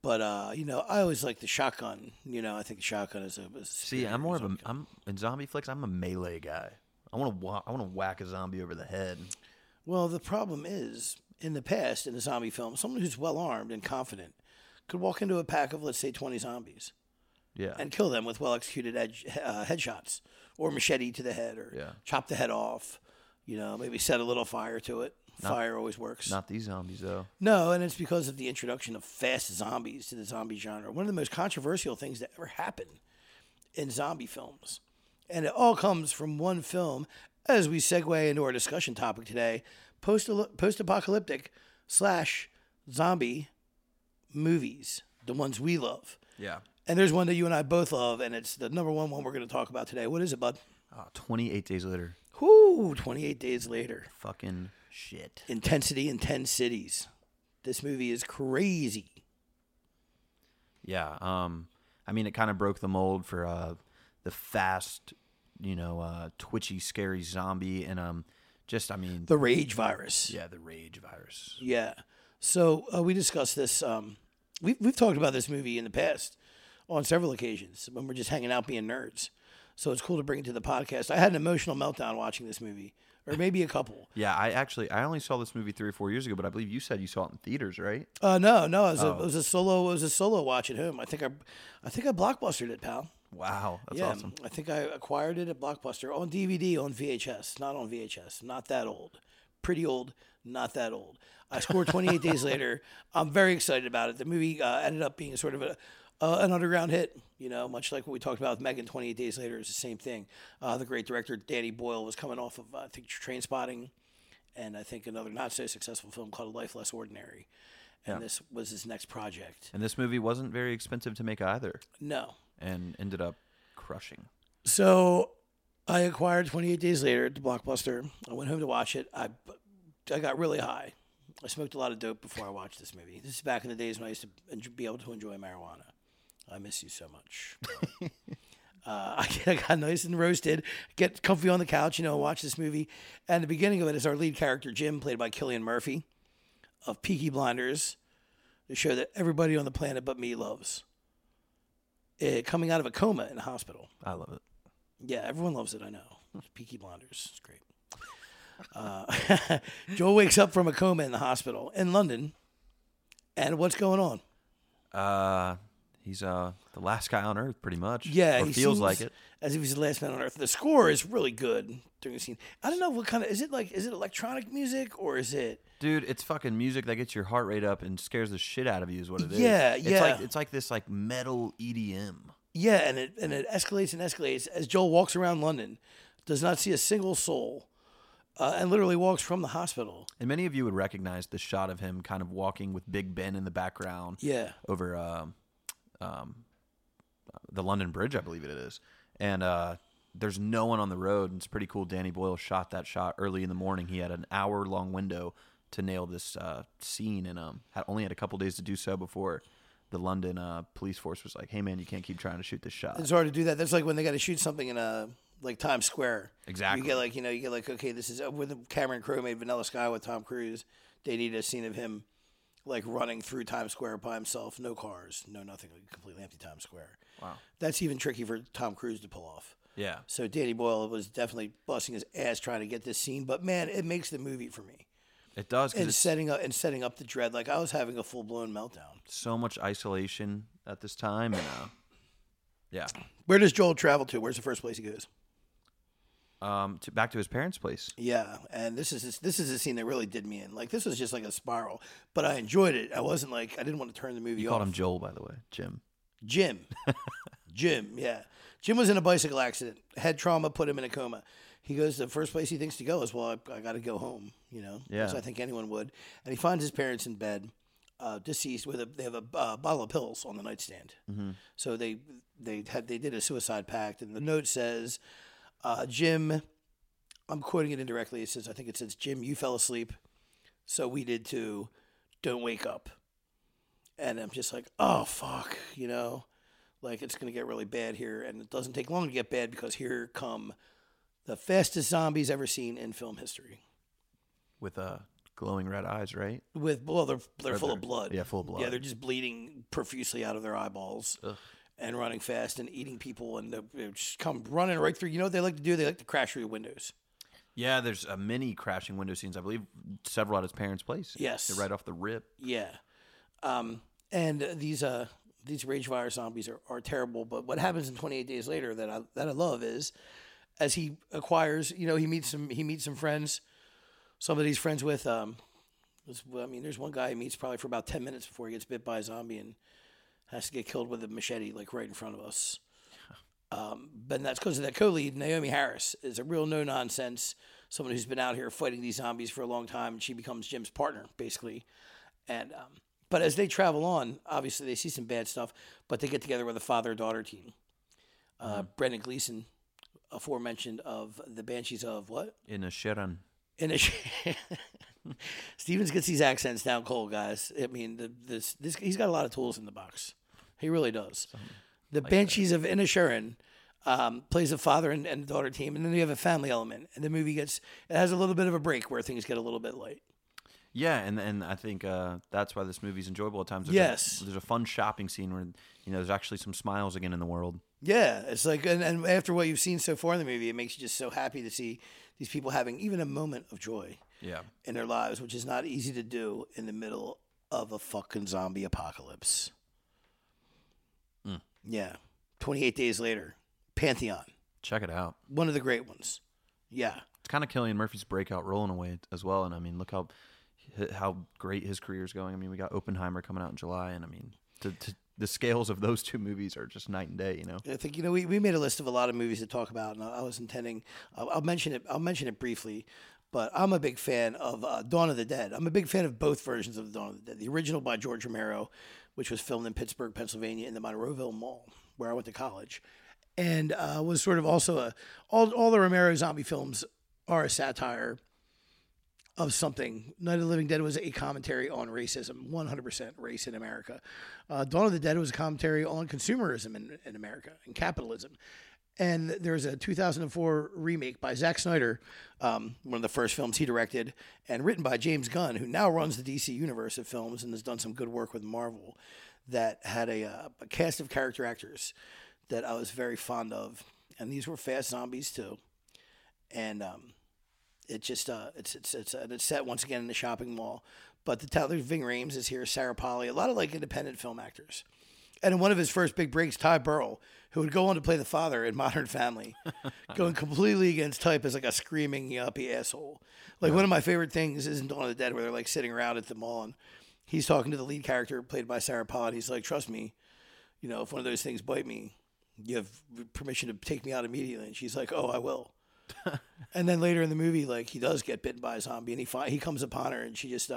But I always like the shotgun. I think the shotgun is a see. I'm more of in zombie flicks. I'm a melee guy. I want to whack a zombie over the head. Well, the problem is in the past in the zombie film, someone who's well armed and confident could walk into a pack of let's say 20 zombies, and kill them with well executed headshots or machete to the head or chop the head off. Maybe set a little fire to it. Fire always works. Not these zombies, though. No, and it's because of the introduction of fast zombies to the zombie genre. One of the most controversial things that ever happened in zombie films. And it all comes from one film, as we segue into our discussion topic today, post-apocalyptic / zombie movies, the ones we love. Yeah. And there's one that you and I both love, and it's the number one we're going to talk about today. What is it, bud? 28 Days Later. Whoo, 28 Days Later. Fucking... shit. Intensity in 10 cities. This movie is crazy. Yeah. It kind of broke the mold for the fast, twitchy, scary zombie. And the rage virus. Yeah, the rage virus. Yeah. So we discussed this. We've talked about this movie in the past on several occasions when we're just hanging out being nerds. So it's cool to bring it to the podcast. I had an emotional meltdown watching this movie. Or maybe a couple. Yeah, I only saw this movie 3 or 4 years ago, but I believe you said you saw it in theaters, right? No, it was a solo watch at home. I think I Blockbustered it, pal. Wow, that's awesome. I think I acquired it at Blockbuster on DVD on VHS, not on VHS, not that old, pretty old, not that old. I scored 28 Days Later. I'm very excited about it. The movie ended up being sort of an underground hit, much like what we talked about with M3GAN. 28 Days Later is the same thing. The great director Danny Boyle was coming off of, I think, Trainspotting, and I think another not so successful film called A Life Less Ordinary. And this was his next project. And this movie wasn't very expensive to make either. No. And ended up crushing. So I acquired 28 Days Later at the Blockbuster. I went home to watch it. I got really high. I smoked a lot of dope before I watched this movie. This is back in the days when I used to be able to enjoy marijuana. I miss you so much. I got nice and roasted, get comfy on the couch, you know, watch this movie. And the beginning of it is our lead character, Jim, played by Cillian Murphy of Peaky Blinders, the show that everybody on the planet but me loves, coming out of a coma in a hospital. I love it. Yeah, everyone loves it, I know. It's Peaky Blinders. It's great. Joel wakes up from a coma in the hospital in London. And what's going on? He's the last guy on Earth, pretty much. Yeah, or he feels like it. As if he's the last man on Earth. The score is really good during the scene. I don't know what kind of... Is it electronic music or is it... Dude, it's fucking music that gets your heart rate up and scares the shit out of you is what it is. Yeah, yeah. It's like this like metal EDM. Yeah, and it escalates and escalates as Joel walks around London, does not see a single soul, and literally walks from the hospital. And many of you would recognize the shot of him kind of walking with Big Ben in the background. Yeah. Over... the London Bridge, I believe it is. And there's no one on the road, and it's pretty cool. Danny Boyle shot that shot early in the morning. He had an hour-long window to nail this scene, and only had a couple days to do so before the London police force was like, hey, man, you can't keep trying to shoot this shot. It's hard to do that. That's like when they got to shoot something in like Times Square. Exactly. You get like, okay, this is when Cameron Crowe made Vanilla Sky with Tom Cruise. They need a scene of him like running through Times Square by himself, no cars, no nothing, completely empty Times Square. Wow. That's even tricky for Tom Cruise to pull off. Yeah. So Danny Boyle was definitely busting his ass trying to get this scene, but man, it makes the movie for me. It does. And setting up the dread. Like I was having a full-blown meltdown. So much isolation at this time. And, yeah. Where does Joel travel to? Where's the first place he goes? Back to his parents' place. Yeah, and this is a scene that really did me in. Like this was just like a spiral, but I enjoyed it. I wasn't like I didn't want to turn the movie off. You called him Joel, by the way, Jim, Jim. Yeah, Jim was in a bicycle accident, head trauma, put him in a coma. He goes to the first place he thinks to go is well, I got to go home. You know, yeah. As I think anyone would. And he finds his parents in bed, deceased. They have a bottle of pills on the nightstand. Mm-hmm. So they did a suicide pact, and the note says. Jim, I'm quoting it indirectly. It says, Jim, you fell asleep, so we did too. Don't wake up. And I'm just like, oh, fuck, you know, like it's going to get really bad here. And it doesn't take long to get bad because here come the fastest zombies ever seen in film history. With glowing red eyes, right? They're full of blood. Yeah, full of blood. Yeah, they're just bleeding profusely out of their eyeballs. Ugh. And running fast and eating people, and they just come running right through. You know what they like to do? They like to crash through your windows. Yeah, there's a mini crashing window scenes, I believe, several at his parents' place. Yes. They're right off the rip. Yeah. And these rage virus zombies are terrible, but what happens in 28 Days Later that I love is, as he acquires, you know, he meets some friends, some of these friends with, I mean, there's one guy he meets probably for about 10 minutes before he gets bit by a zombie, and has to get killed with a machete, like, right in front of us. But that's because of that co-lead, Naomi Harris, is a real no-nonsense, someone who's been out here fighting these zombies for a long time, and she becomes Jim's partner, basically. And but as they travel on, obviously they see some bad stuff, but they get together with a father-daughter team. Brendan Gleeson, aforementioned of the Banshees of what? Stevens gets these accents down cold, guys. I mean, this he's got a lot of tools in the box. He really does. The Banshees of Inisherin plays a father and daughter team, and then you have a family element. And the movie has a little bit of a break where things get a little bit light. Yeah, and I think that's why this movie's enjoyable at times. There's a fun shopping scene where there's actually some smiles again in the world. Yeah, it's like and after what you've seen so far in the movie, it makes you just so happy to see these people having even a moment of joy. Yeah. In their lives, which is not easy to do in the middle of a fucking zombie apocalypse. Mm. Yeah. 28 Days Later. Pantheon. Check it out. One of the great ones. Yeah. It's kind of Cillian Murphy's breakout role in a way as well. And I mean, look how great his career is going. I mean, we got Oppenheimer coming out in July. And I mean, the scales of those two movies are just night and day, you know? I think, you know, we made a list of a lot of movies to talk about. And I was intending, I'll mention it briefly. But I'm a big fan of Dawn of the Dead. I'm a big fan of both versions of Dawn of the Dead. The original by George Romero, which was filmed in Pittsburgh, Pennsylvania, in the Monroeville Mall, where I went to college. And was sort of also all the Romero zombie films are a satire of something. Night of the Living Dead was a commentary on racism, 100% race in America. Dawn of the Dead was a commentary on consumerism in America and capitalism. And there's a 2004 remake by Zack Snyder, one of the first films he directed, and written by James Gunn, who now runs the DC universe of films and has done some good work with Marvel, that had a cast of character actors that I was very fond of. And these were fast zombies, too. And it just, it's set once again in the shopping mall. But there's Ving Rhames is here, Sarah Polley, a lot of like independent film actors. And in one of his first big breaks, Ty Burrell, who would go on to play the father in Modern Family, going completely against type as like a screaming yuppie asshole. Like one of my favorite things is in Dawn of the Dead where they're like sitting around at the mall and he's talking to the lead character played by Sarah Polley. He's like, trust me, you know, if one of those things bite me, you have permission to take me out immediately. And she's like, oh, I will. And then later in the movie, like he does get bitten by a zombie and he comes upon her and she just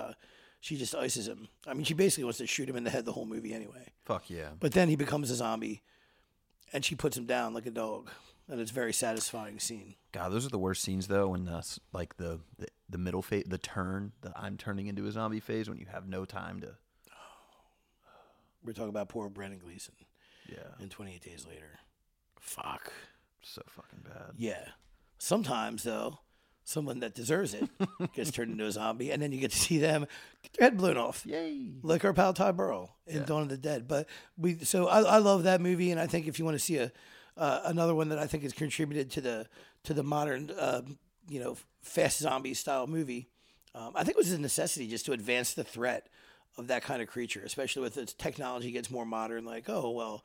ices him. I mean, she basically wants to shoot him in the head the whole movie anyway. Fuck yeah. But then he becomes a zombie, and she puts him down like a dog, and it's a very satisfying scene. God, those are the worst scenes, though, when like the middle phase, the turn, the I'm turning into a zombie phase, when you have no time to... We're talking about poor Brendan Gleeson. Yeah. In 28 Days Later. Fuck. So fucking bad. Yeah. Sometimes, though... someone that deserves it gets turned into a zombie, and then you get to see them get their head blown off. Yay! Like our pal Ty Burrell in Dawn of the Dead. But I love that movie, and I think if you want to see another one that I think has contributed to the modern fast zombie style movie, I think it was a necessity just to advance the threat of that kind of creature, especially with its technology gets more modern. Like, oh well,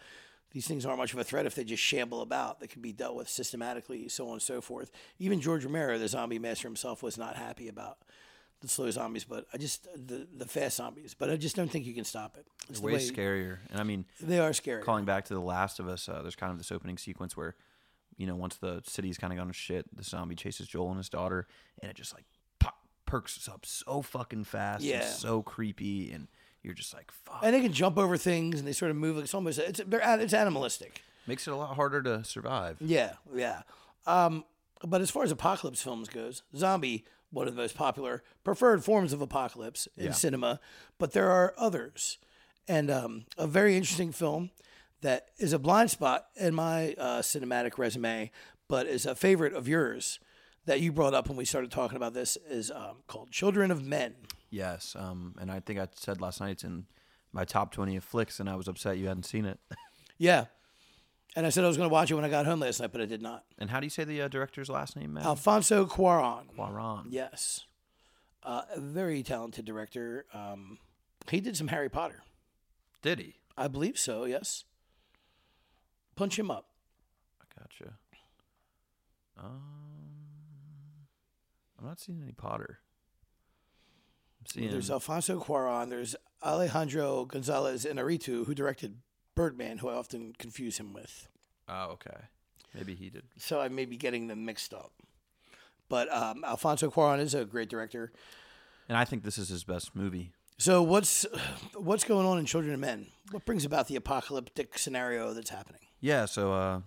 these things aren't much of a threat if they just shamble about. They can be dealt with systematically, so on and so forth. Even George Romero, the zombie master himself, was not happy about the slow zombies, but the fast zombies. But I just don't think you can stop it. It's way scarier. And I mean, they are scary. Calling back to The Last of Us, there's kind of this opening sequence where, once the city's kind of gone to shit, the zombie chases Joel and his daughter, and it just like perks up so fucking fast. Yeah. And so creepy. And you're just like, fuck. And they can jump over things, and they sort of move. It's almost it's animalistic. Makes it a lot harder to survive. Yeah. But as far as apocalypse films goes, zombie, one of the most popular preferred forms of apocalypse in cinema. But there are others, and a very interesting film that is a blind spot in my cinematic resume, but is a favorite of yours that you brought up when we started talking about this, is called Children of Men. Yes, and I think I said last night it's in my top 20 of flicks, and I was upset you hadn't seen it. Yeah, and I said I was going to watch it when I got home last night, but I did not. And how do you say the director's last name, Matt? Alfonso Cuarón. Cuarón. Yes. A very talented director. He did some Harry Potter. Did he? I believe so, yes. Punch him up. I gotcha. I'm not seeing any Potter. There's Alfonso Cuarón, there's Alejandro González Iñárritu, who directed Birdman, who I often confuse him with. Oh, okay. Maybe he did. So I may be getting them mixed up. But Alfonso Cuarón is a great director. And I think this is his best movie. So what's going on in Children of Men? What brings about the apocalyptic scenario that's happening? Yeah, so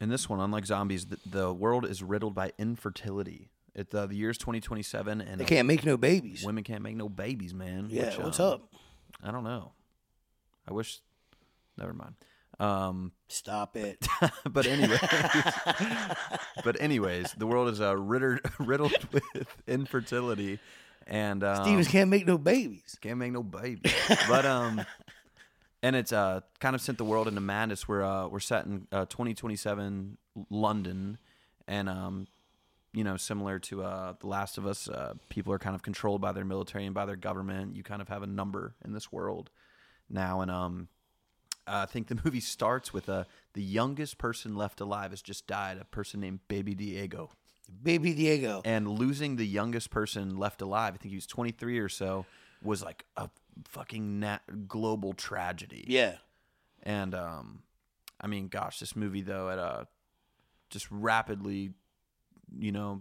in this one, unlike zombies, the world is riddled by infertility. It's the year's 2027, and they can't make no babies. Women can't make no babies, man. Yeah, what's up? I don't know. I wish. Never mind. Stop it. But anyways, the world is riddled with infertility, and Stevens can't make no babies. But and it's kind of sent the world into madness. We're set in 2027 London, and similar to The Last of Us, people are kind of controlled by their military and by their government. You kind of have a number in this world now. And I think the movie starts with the youngest person left alive has just died, a person named Baby Diego. And losing the youngest person left alive, I think he was 23 or so, was like a fucking global tragedy. Yeah. And, gosh, this movie, though, it just rapidly...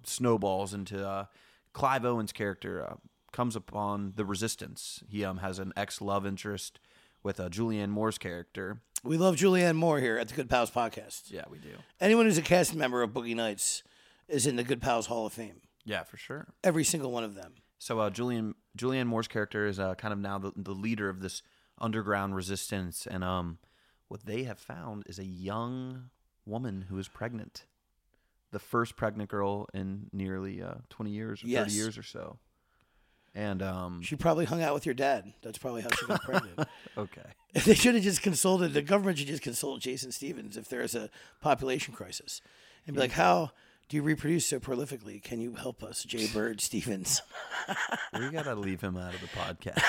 snowballs into Clive Owen's character comes upon the resistance. He has an ex-love interest with Julianne Moore's character. We love Julianne Moore here at the Good Pals podcast. Yeah, we do. Anyone who's a cast member of Boogie Nights is in the Good Pals Hall of Fame. Yeah, for sure. Every single one of them. So Julianne Moore's character is kind of now the leader of this underground resistance, and what they have found is a young woman who is pregnant, the first pregnant girl in nearly 20 years or 30 years or so. And she probably hung out with your dad. That's probably how she got pregnant. Okay. They should have just consulted, the government should just consult Jason Stevens if there is a population crisis. And be like, how do you reproduce so prolifically? Can you help us, Jay Bird Stevens? We got to leave him out of the podcast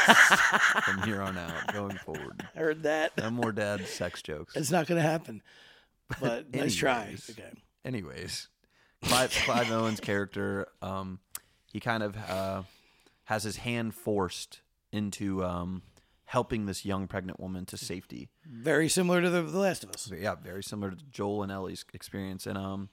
from here on out going forward. I heard that. No more dad sex jokes. It's not going to happen. But nice try. Okay. Anyways, Clive Owen's character, he kind of... has his hand forced into helping this young pregnant woman to safety. Very similar to The Last of Us. Yeah, very similar to Joel and Ellie's experience. And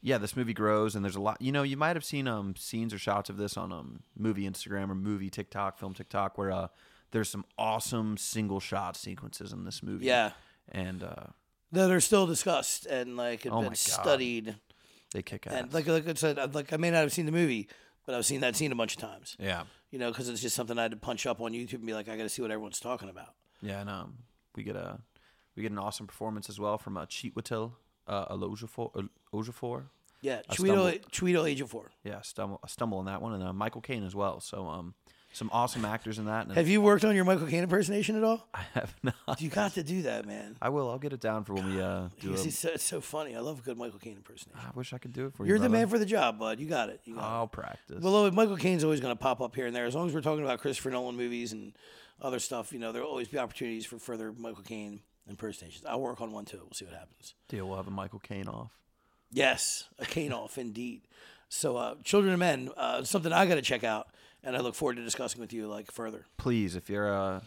yeah, this movie grows, and there's a lot. You know, you might have seen scenes or shots of this on movie Instagram or movie TikTok, film TikTok, where there's some awesome single shot sequences in this movie. Yeah, and that are still discussed and like have been studied. They kick ass. And like I said, like I may not have seen the movie, but I've seen that scene a bunch of times. Yeah. You know, because it's just something I had to punch up on YouTube and be like, I got to see what everyone's talking about. Yeah, and we get an awesome performance as well from Chiwetel Ejiofor. Yeah, Chiwetel Ejiofor. Yeah, I stumble on that one. And Michael Caine as well. So some awesome actors in that. And have you worked on your Michael Caine impersonation at all? I have not. You got to do that, man. I will. I'll get it down for when we do it. It's so funny. I love a good Michael Caine impersonation. I wish I could do it for you. You're the man for the job, bud. You got it. I'll practice. Well, Michael Caine's always going to pop up here and there. As long as we're talking about Christopher Nolan movies and other stuff, you know, there'll always be opportunities for further Michael Caine impersonations. I'll work on one too. We'll see what happens. Deal. We'll have a Michael Caine off. Yes, a Caine off indeed. So, Children of Men, something I got to check out. And I look forward to discussing with you like further. Please, if you're a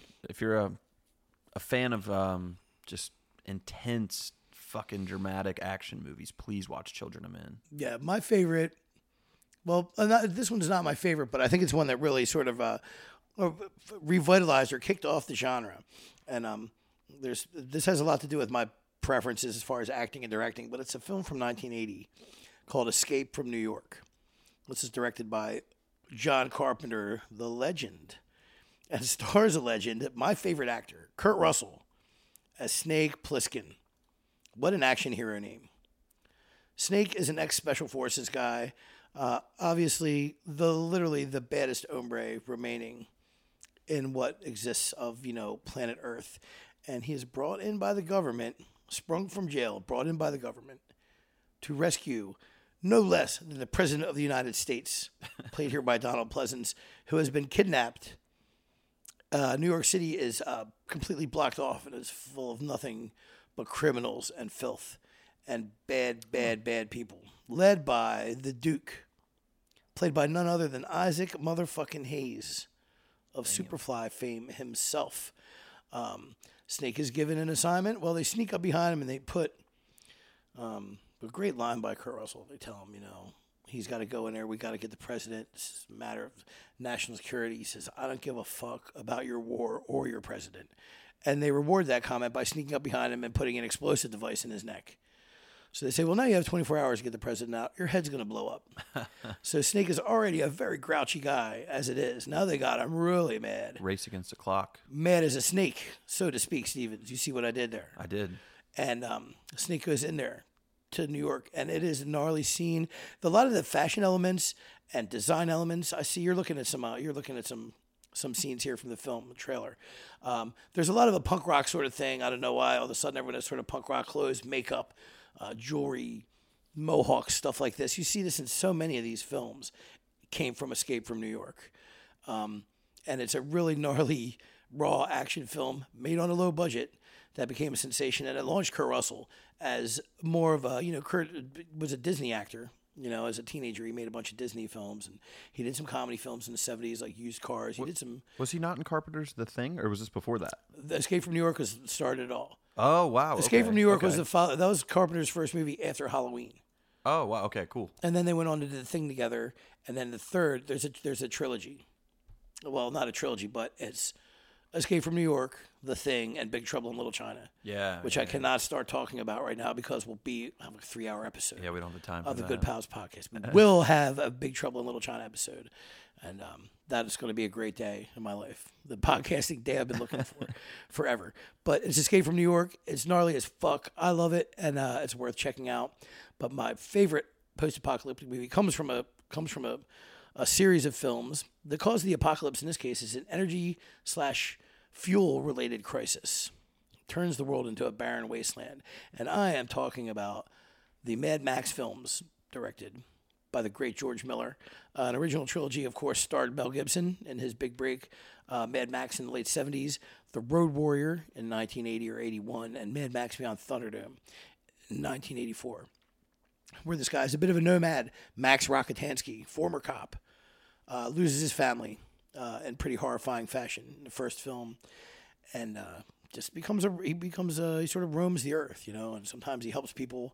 fan of just intense fucking dramatic action movies, please watch Children of Men. Yeah, my favorite. Well, this one's not my favorite, but I think it's one that really sort of revitalized or kicked off the genre. And this has a lot to do with my preferences as far as acting and directing. But it's a film from 1980 called Escape from New York. This is directed by John Carpenter, the legend, and stars a legend, my favorite actor, Kurt Russell, as Snake Plissken. What an action hero name. Snake is an ex-Special Forces guy, obviously literally the baddest hombre remaining in what exists of, you know, planet Earth. And he is brought in by the government, sprung from jail, brought in by the government to rescue no less than the President of the United States, played here by Donald Pleasance, who has been kidnapped. New York City is completely blocked off and is full of nothing but criminals and filth and bad people. Led by the Duke, played by none other than Isaac motherfucking Hayes of Superfly fame himself. Snake is given an assignment. Well, they sneak up behind him and they put... a great line by Kurt Russell. They tell him, you know, he's got to go in there. We got to get the president. It's a matter of national security. He says, I don't give a fuck about your war or your president. And they reward that comment by sneaking up behind him and putting an explosive device in his neck. So they say, well, now you have 24 hours to get the president out. Your head's going to blow up. So Snake is already a very grouchy guy as it is. Now they got him really mad. Race against the clock. Mad as a snake, so to speak, Stevens. You see what I did there? I did. And Snake goes in there to New York, and it is a gnarly scene. A lot of the fashion elements and design elements. I see you're looking at some. You're looking at some scenes here from the film trailer. There's a lot of a punk rock sort of thing. I don't know why. All of a sudden, everyone has sort of punk rock clothes, makeup, jewelry, mohawks, stuff like this. You see this in so many of these films. It came from Escape from New York, and it's a really gnarly, raw action film made on a low budget that became a sensation, and it launched Kurt Russell as more of a, you know, Kurt was a Disney actor, you know, as a teenager. He made a bunch of Disney films, and he did some comedy films in the 70s, like Used Cars. Was he not in Carpenter's The Thing, or was this before that? The Escape from New York started it all. Oh, wow. Escape from New York was the father. That was Carpenter's first movie after Halloween. Oh, wow. Okay, cool. And then they went on to do The Thing together, and then the third, there's a trilogy. Well, not a trilogy, but it's Escape from New York, The Thing, and Big Trouble in Little China. Yeah. Which I cannot start talking about right now because we'll be on a 3-hour episode. Yeah, we don't have the time for that. Of the Good Pals podcast. We will have a Big Trouble in Little China episode. And that is going to be a great day in my life. The podcasting day I've been looking for forever. But it's Escape from New York. It's gnarly as fuck. I love it. And it's worth checking out. But my favorite post-apocalyptic movie comes from a series of films. The cause of the apocalypse in this case is an energy/fuel-related crisis. It turns the world into a barren wasteland. And I am talking about the Mad Max films directed by the great George Miller. An original trilogy, of course, starred Mel Gibson in his big break, Mad Max in the late 70s, The Road Warrior in 1980 or 81, and Mad Max Beyond Thunderdome in 1984. Where this guy's a bit of a nomad, Max Rokitansky, former cop, loses his family in pretty horrifying fashion in the first film, and he sort of roams the earth, you know, and sometimes he helps people,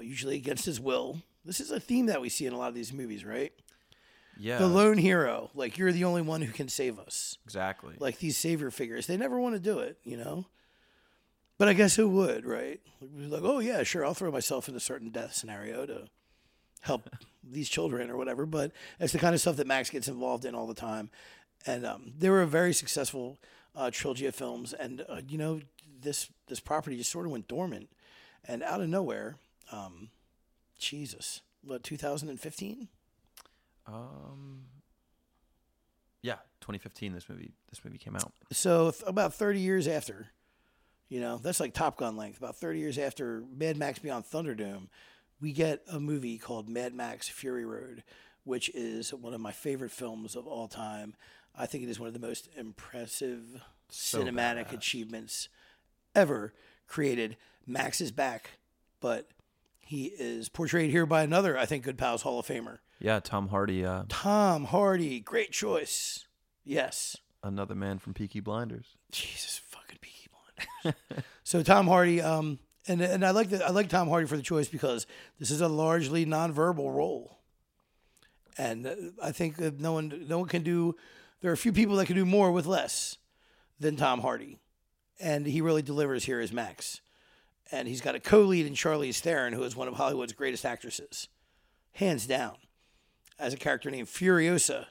usually against his will. This is a theme that we see in a lot of these movies, right? Yeah. The lone hero, like you're the only one who can save us. Exactly. Like these savior figures, they never want to do it, you know. But I guess who would, right? Like, oh, yeah, sure, I'll throw myself in a certain death scenario to help these children or whatever. But it's the kind of stuff that Max gets involved in all the time. And they were a very successful trilogy of films. And, you know, this property just sort of went dormant. And out of nowhere, 2015? Yeah, 2015 this movie came out. So about 30 years after... You know, that's like Top Gun length. About 30 years after Mad Max Beyond Thunderdome, we get a movie called Mad Max Fury Road, which is one of my favorite films of all time. I think it is one of the most impressive cinematic achievements ever created. Max is back, but he is portrayed here by another, I think, Good Pals Hall of Famer. Yeah, Tom Hardy. Tom Hardy, great choice. Yes. Another man from Peaky Blinders. Jesus fucking Peaky. So Tom Hardy, and I like Tom Hardy for the choice because this is a largely nonverbal role, and I think that no one can do. There are a few people that can do more with less than Tom Hardy, and he really delivers here as Max, and he's got a co-lead in Charlize Theron, who is one of Hollywood's greatest actresses, hands down, as a character named Furiosa,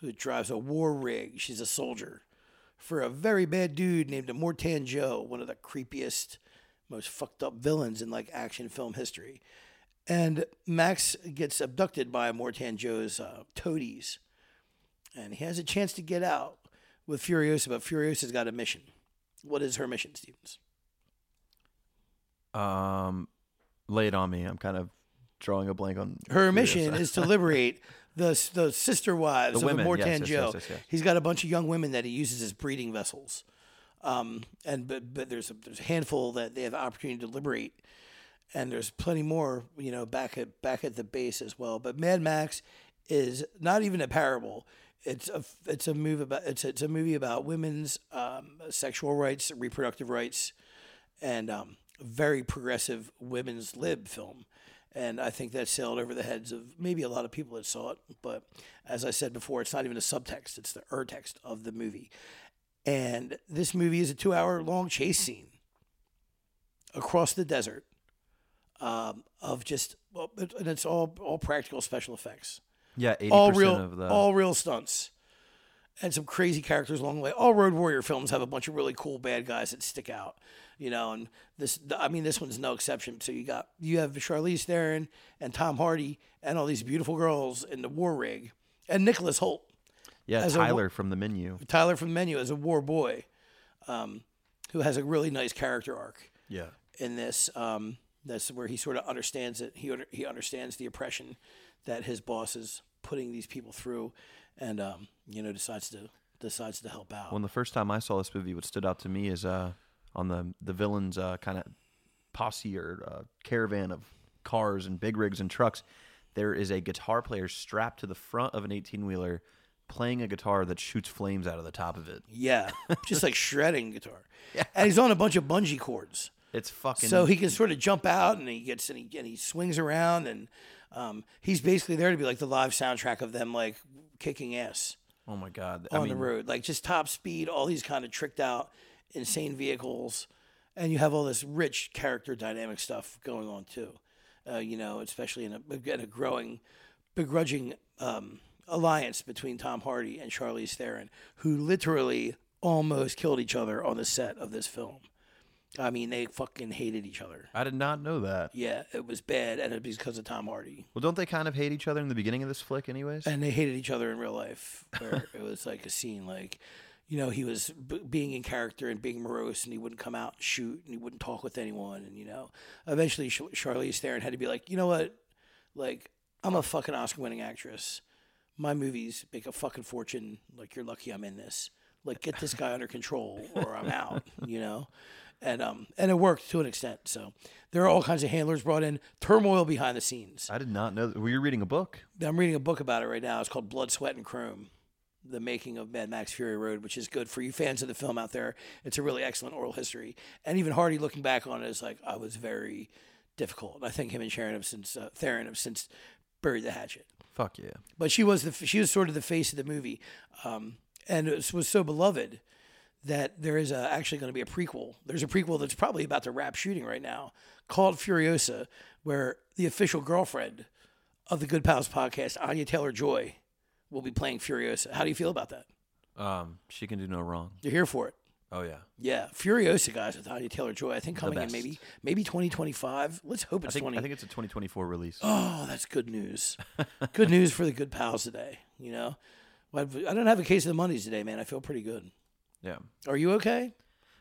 who drives a war rig. She's a soldier for a very bad dude named Immortan Joe, one of the creepiest, most fucked up villains in like action film history. And Max gets abducted by Immortan Joe's toadies. And he has a chance to get out with Furiosa, but Furiosa's got a mission. What is her mission, Stevens? Lay it on me. I'm kind of drawing a blank on... Her mission is to liberate... The sister wives of Immortan Joe. Yes. He's got a bunch of young women that he uses as breeding vessels, and but there's a handful that they have the opportunity to liberate, and there's plenty more, you know, back at the base as well. But Mad Max is not even a parable. It's a movie about women's sexual rights, reproductive rights, and very progressive women's lib film. And I think that sailed over the heads of maybe a lot of people that saw it. But as I said before, it's not even a subtext. It's the urtext of the movie. And this movie is a 2-hour-long chase scene across the desert and it's all practical special effects. Yeah, 80% of that. All real stunts. And some crazy characters along the way. All Road Warrior films have a bunch of really cool bad guys that stick out, you know. And this one's no exception. So you have Charlize Theron and Tom Hardy and all these beautiful girls in the war rig, and Nicholas Hoult. Yeah, Tyler from the Menu as a war boy, who has a really nice character arc. Yeah. In this, that's where he sort of understands it. He understands the oppression that his boss is putting these people through. And, you know, decides to help out. When the first time I saw this movie, what stood out to me is on the villain's kind of posse or caravan of cars and big rigs and trucks, there is a guitar player strapped to the front of an 18-wheeler playing a guitar that shoots flames out of the top of it. Yeah, just like shredding guitar. Yeah. And he's on a bunch of bungee cords. It's fucking... So he can sort of jump out and he swings around and... he's basically there to be like the live soundtrack of them like kicking ass. Oh my God. On the road, like just top speed, all these kind of tricked out, insane vehicles. And you have all this rich character dynamic stuff going on too. You know, especially in a growing, begrudging alliance between Tom Hardy and Charlize Theron, who literally almost killed each other on the set of this film. I mean, they fucking hated each other. I did not know that. Yeah, it was bad, and it was because of Tom Hardy. Well, don't they kind of hate each other in the beginning of this flick anyways? And they hated each other in real life. Where it was like a scene like, you know, he was being in character and being morose, and he wouldn't come out and shoot, and he wouldn't talk with anyone. And, you know, eventually Charlize Theron had to be like, you know what? Like, I'm a fucking Oscar-winning actress. My movies make a fucking fortune. Like, you're lucky I'm in this. Like, get this guy under control or I'm out, you know? And it worked to an extent. So there are all kinds of handlers brought in. Turmoil behind the scenes. I did not know that. Were you reading a book? I'm reading a book about it right now. It's called Blood, Sweat, and Chrome, The Making of Mad Max Fury Road, which is good for you fans of the film out there. It's a really excellent oral history. And even Hardy, looking back on it, is like, I was very difficult. I think him and Sharon have since, Theron have since buried the hatchet. Fuck yeah. But she was sort of the face of the movie. And it was so beloved that there is actually going to be a prequel. There's a prequel that's probably about to wrap shooting right now called Furiosa, where the official girlfriend of the Good Pals podcast, Anya Taylor-Joy, will be playing Furiosa. How do you feel about that? She can do no wrong. You're here for it. Oh, yeah. Yeah. Furiosa, guys, with Anya Taylor-Joy. I think coming in maybe 2025. Let's hope it's 20. I think it's a 2024 release. Oh, that's good news. Good news for the Good Pals today, you know? I don't have a case of the Mondays today, man. I feel pretty good. Yeah. Are you okay?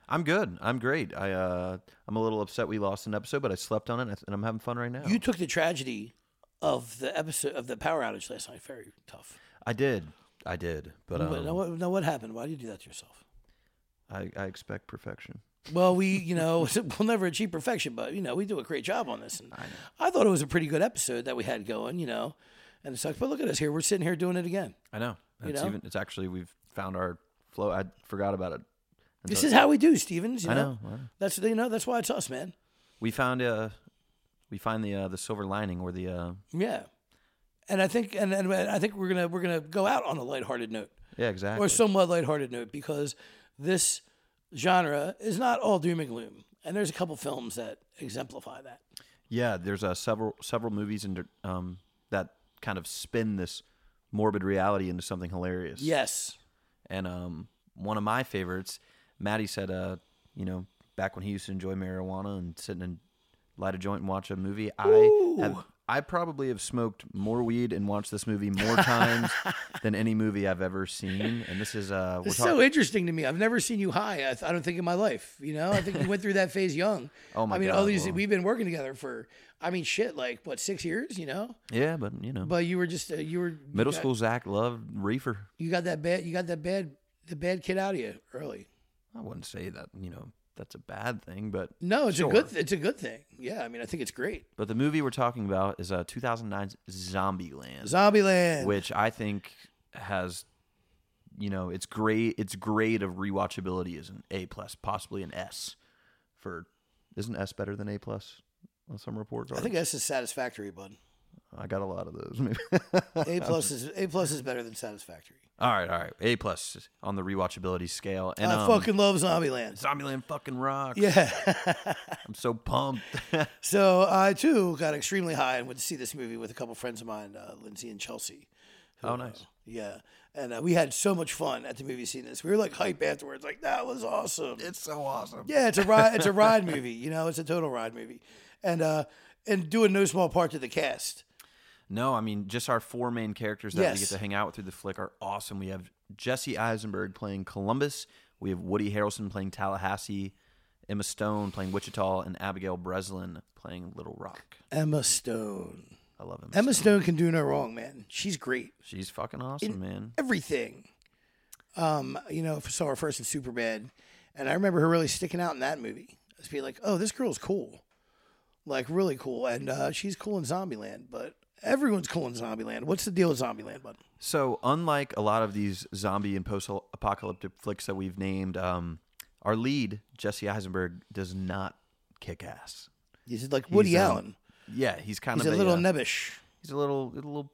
I'm good. I'm great. I'm a little upset we lost an episode, but I slept on it, and I'm having fun right now. You took the tragedy of the episode of the power outage last night very tough. I did. But now what happened? Why did you do that to yourself? I expect perfection. Well, we'll never achieve perfection, but, you know, we do a great job on this. And I thought it was a pretty good episode that we had going, you know. And it's like, but look at us here. We're sitting here doing it again. I know. It's actually, we've found our flow. I forgot about it. This is how we do, Stevens. I know. That's why it's us, man. We find the silver lining or the yeah. And I think we're gonna go out on a lighthearted note. Yeah, exactly. Or somewhat lighthearted note, because this genre is not all doom and gloom, and there's a couple films that exemplify that. Yeah, there's several movies and that kind of spin this morbid reality into something hilarious. Yes. And one of my favorites, Maddie said, you know, back when he used to enjoy marijuana and sitting and light a joint and watch a movie, I probably have smoked more weed and watched this movie more times than any movie I've ever seen. And this is it's so interesting to me. I've never seen you high. I don't think in my life. You know, I think you went through that phase young. Oh my! I mean, God, all these we've been working together for. I mean, shit, like what, 6 years? You know. Yeah, but you know. But you were just middle school. Zach loved reefer. You got that bad. The bad kid out of you early. I wouldn't say that. You know. That's a bad thing, but no, it's sure. It's a good thing. Yeah, I mean, I think it's great. But the movie we're talking about is 2009's Zombieland. Zombieland, which I think has, you know, it's great. Its grade of rewatchability is an A plus, possibly an S. Isn't S better than A plus on some reports? I think S is satisfactory, bud. I got a lot of those. Maybe. A plus is better than satisfactory. All right. A plus on the rewatchability scale. And I fucking love Zombieland. Zombieland fucking rocks. Yeah, I'm so pumped. So I too got extremely high and went to see this movie with a couple friends of mine, Lindsay and Chelsea. Oh, nice. Yeah, and we had so much fun at the movie seeing this. We were like hype afterwards, like that was awesome. It's so awesome. Yeah, it's a ride. It's a ride movie. You know, it's a total ride movie, and doing no small part to the cast. No, I mean, just our four main characters that we get to hang out with through the flick are awesome. We have Jesse Eisenberg playing Columbus. We have Woody Harrelson playing Tallahassee. Emma Stone playing Wichita. And Abigail Breslin playing Little Rock. Emma Stone. I love Emma Stone. Emma Stone can do no wrong, man. She's great. She's fucking awesome, man. Everything. You know, I saw her first in Superbad. And I remember her really sticking out in that movie. I was being like, oh, this girl's cool. Like, really cool. And she's cool in Zombieland, but... Everyone's cool in Zombieland. What's the deal with Zombieland, bud? So, unlike a lot of these zombie and post-apocalyptic flicks that we've named, our lead, Jesse Eisenberg, does not kick ass. He's like Woody Allen. Yeah, he's kind of a little nebbish. He's a little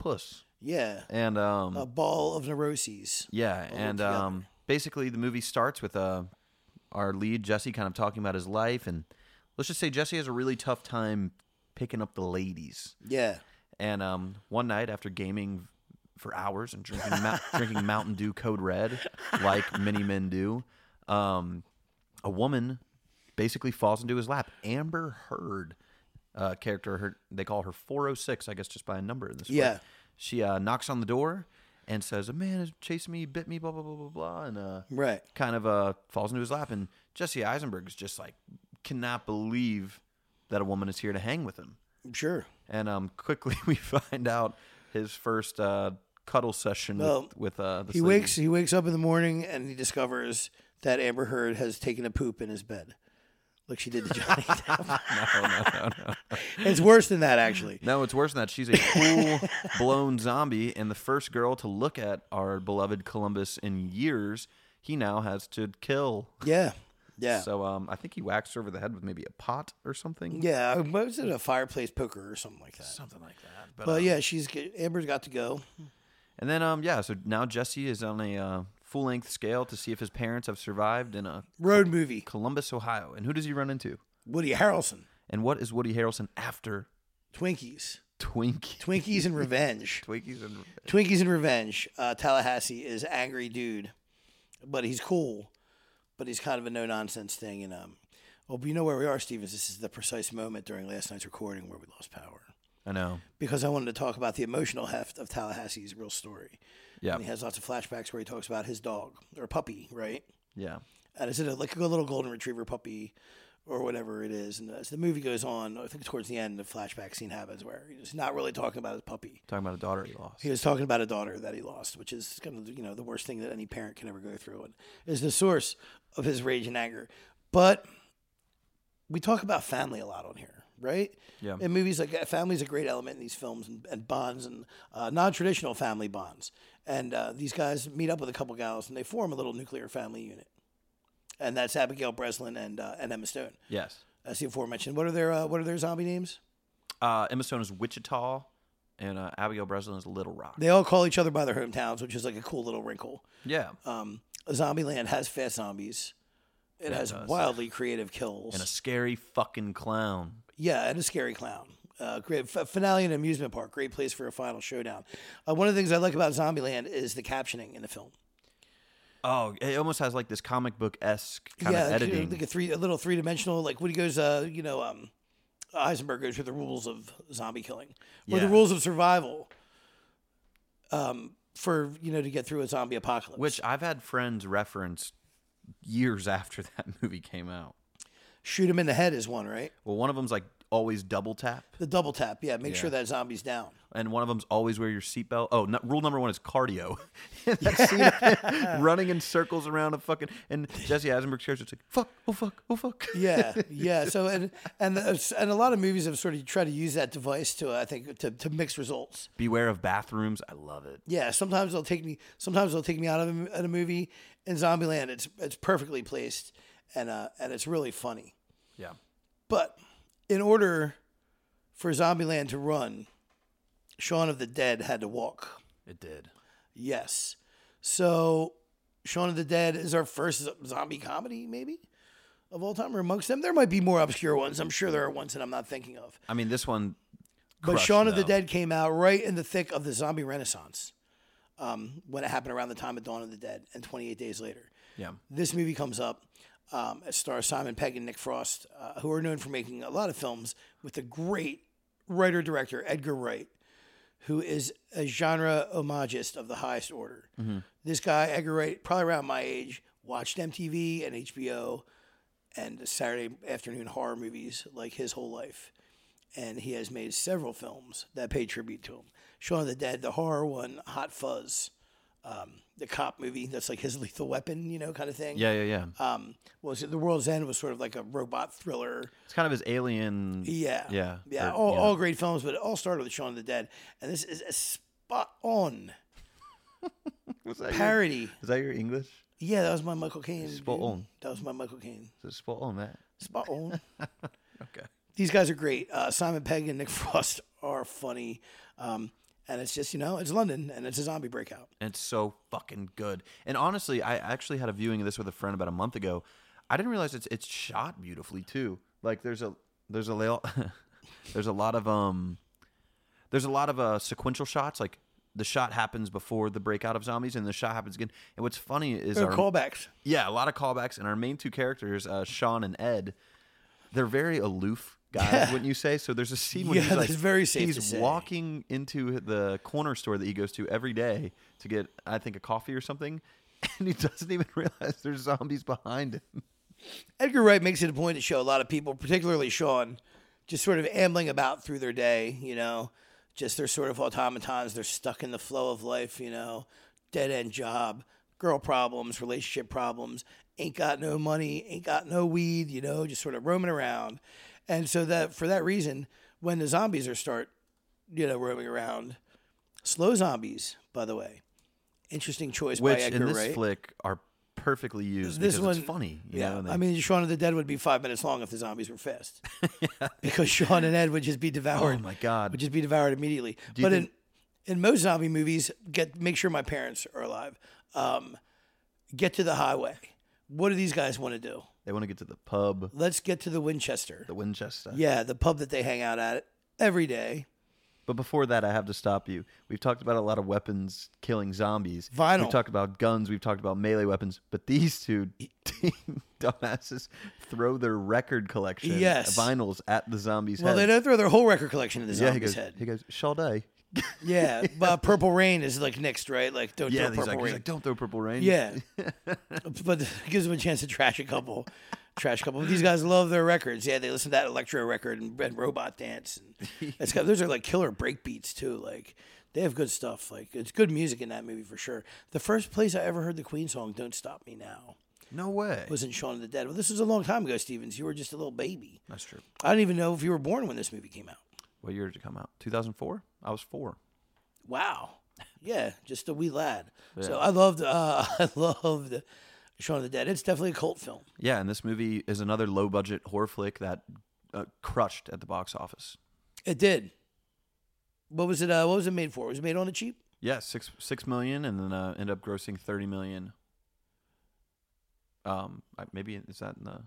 puss. Yeah. And a ball of neuroses. Yeah, and basically the movie starts with our lead, Jesse, kind of talking about his life. And let's just say Jesse has a really tough time picking up the ladies. Yeah. And one night after gaming for hours and drinking drinking Mountain Dew Code Red, like many men do, a woman basically falls into his lap. Amber Heard character, they call her 406, I guess, just by a number in this way. Yeah. She knocks on the door and says, a man has chased me, bit me, blah, blah, blah, blah, blah, and kind of falls into his lap. And Jesse Eisenberg is just like, cannot believe that a woman is here to hang with him. Sure. And quickly we find out his first cuddle session with the lady. He wakes up in the morning and he discovers that Amber Heard has taken a poop in his bed. Like she did to Johnny Depp. No. It's worse than that, actually. No, it's worse than that. She's a full-blown zombie, and the first girl to look at our beloved Columbus in years, he now has to kill. Yeah, yeah. So I think he whacks her over the head with maybe a pot or something. Yeah, what was it, a fireplace poker or something like that. Something like that. But yeah, Amber's got to go. And then, so now Jesse is on a... full-length scale to see if his parents have survived in a... road movie. Columbus, Ohio. And who does he run into? Woody Harrelson. And what is Woody Harrelson after? Twinkies. Twinkies and Revenge. Tallahassee is angry dude, but he's cool, but he's kind of a no-nonsense thing. And you know where we are, Stevens. This is the precise moment during last night's recording where we lost power. I know. Because I wanted to talk about the emotional heft of Tallahassee's real story. Yeah. And he has lots of flashbacks where he talks about his dog or puppy, right? Yeah. And is it like a little golden retriever puppy or whatever it is? And as the movie goes on, I think towards the end, the flashback scene happens where he's not really talking about his puppy. Talking about a daughter he lost. He was talking about a daughter that he lost, which is kind of, the worst thing that any parent can ever go through and is the source of his rage and anger. But we talk about family a lot on here. Right? Yeah. In movies, like family's a great element in these films and bonds and non-traditional family bonds. And these guys meet up with a couple gals and they form a little nuclear family unit. And that's Abigail Breslin and Emma Stone. Yes. As the aforementioned. What are their zombie names? Emma Stone is Wichita and Abigail Breslin is Little Rock. They all call each other by their hometowns, which is like a cool little wrinkle. Yeah. Zombieland has fast zombies. It has wildly creative kills. And a scary fucking clown. Yeah, and a scary clown. Great finale in an amusement park. Great place for a final showdown. One of the things I like about Zombieland is the captioning in the film. Oh, it almost has like this comic book-esque kind of editing. Like a little three-dimensional, like when he goes, Eisenberg goes through the rules of zombie killing. Or the rules of survival to get through a zombie apocalypse. Which I've had friends reference years after that movie came out. Shoot him in the head is one, right? Well, one of them's like always double tap. The double tap, yeah. Make sure that zombie's down. And one of them's always wear your seatbelt. Oh, rule number one is cardio. That scene of him running in circles around a fucking... And Jesse Eisenberg's character, it's like, fuck, oh, fuck, oh, fuck. Yeah. So, and a lot of movies have sort of tried to use that device to mix results. Beware of bathrooms. I love it. Yeah, sometimes they'll take me out of a movie. In Zombieland, it's perfectly placed. And it's really funny. Yeah. But in order for Zombieland to run, Shaun of the Dead had to walk. It did. Yes. So Shaun of the Dead is our first zombie comedy, maybe, of all time, or amongst them. There might be more obscure ones. I'm sure there are ones that I'm not thinking of. I mean, this one crushed, but Shaun of the Dead came out right in the thick of the zombie renaissance when it happened around the time of Dawn of the Dead and 28 Days Later. Yeah. This movie comes up. It stars Simon Pegg and Nick Frost, who are known for making a lot of films with the great writer-director Edgar Wright, who is a genre homagist of the highest order. Mm-hmm. This guy, Edgar Wright, probably around my age, watched MTV and HBO and Saturday afternoon horror movies like his whole life. And he has made several films that pay tribute to him. Shaun of the Dead, the horror one, Hot Fuzz. The cop movie that's like his Lethal Weapon, kind of thing. Yeah. The World's End was sort of like a robot thriller. It's kind of his Alien. Yeah. All great films, but it all started with Shaun of the Dead, and this is a spot-on parody. Is that your English? Yeah, that was my Michael Caine. Spot on, Matt. Spot on. Okay. These guys are great. Simon Pegg and Nick Frost are funny. And it's just, you know, it's London, and it's a zombie breakout. And it's so fucking good. And honestly, I actually had a viewing of this with a friend about a month ago. I didn't realize it's shot beautifully too. Like there's a lot of sequential shots. Like the shot happens before the breakout of zombies, and the shot happens again. And what's funny is there are callbacks. Yeah, a lot of callbacks. And our main two characters, Sean and Ed, they're very aloof guys, wouldn't you say? So there's a scene where he's walking into the corner store that he goes to every day to get, I think, a coffee or something. And he doesn't even realize there's zombies behind him. Edgar Wright makes it a point to show a lot of people, particularly Sean, just sort of ambling about through their day, you know, just they're sort of automatons. They're stuck in the flow of life, you know, dead-end job, girl problems, relationship problems, ain't got no money, ain't got no weed, you know, just sort of roaming around. And so that for that reason, when the zombies start, you know, roaming around, slow zombies, by the way. Interesting choice by Edgar Wright. Which in this flick are perfectly used because it's funny. You know, I mean, Shaun of the Dead would be 5 minutes long if the zombies were fast. Yeah. Because Sean and Ed would just be devoured. Oh, my God. Would just be devoured immediately. But in most zombie movies, make sure my parents are alive. Get to the highway. What do these guys want to do? They want to get to the pub. Let's get to the Winchester. The Winchester. Yeah, the pub that they hang out at every day. But before that, I have to stop you. We've talked about a lot of weapons killing zombies. Vinyl. We've talked about guns. We've talked about melee weapons. But these two dumbasses throw their record collection, vinyls, at the zombies' head. Well, they don't throw their whole record collection at the zombies' head. He goes, shall die. Yeah, but Purple Rain is like next, right? Like, don't throw Purple Rain. He's like, don't throw Purple Rain. Yeah. But it gives them a chance to trash a couple. These guys love their records. Yeah, they listen to that electro record and Robot Dance. And those are like killer break beats too. Like they have good stuff. Like it's good music in that movie for sure. The first place I ever heard the Queen song, "Don't Stop Me Now." No way. Was in Shaun of the Dead. Well, this was a long time ago, Stevens. You were just a little baby. That's true. I didn't even know if you were born when this movie came out. What year did it come out? 2004? I was 4. Wow. Yeah, just a wee lad. Yeah. So I loved Shaun of the Dead. It's definitely a cult film. Yeah, and this movie is another low-budget horror flick that crushed at the box office. It did. What was it made for? Was it made on the cheap? Yeah, $6 million, and then ended up grossing $30 million. Maybe is that in the?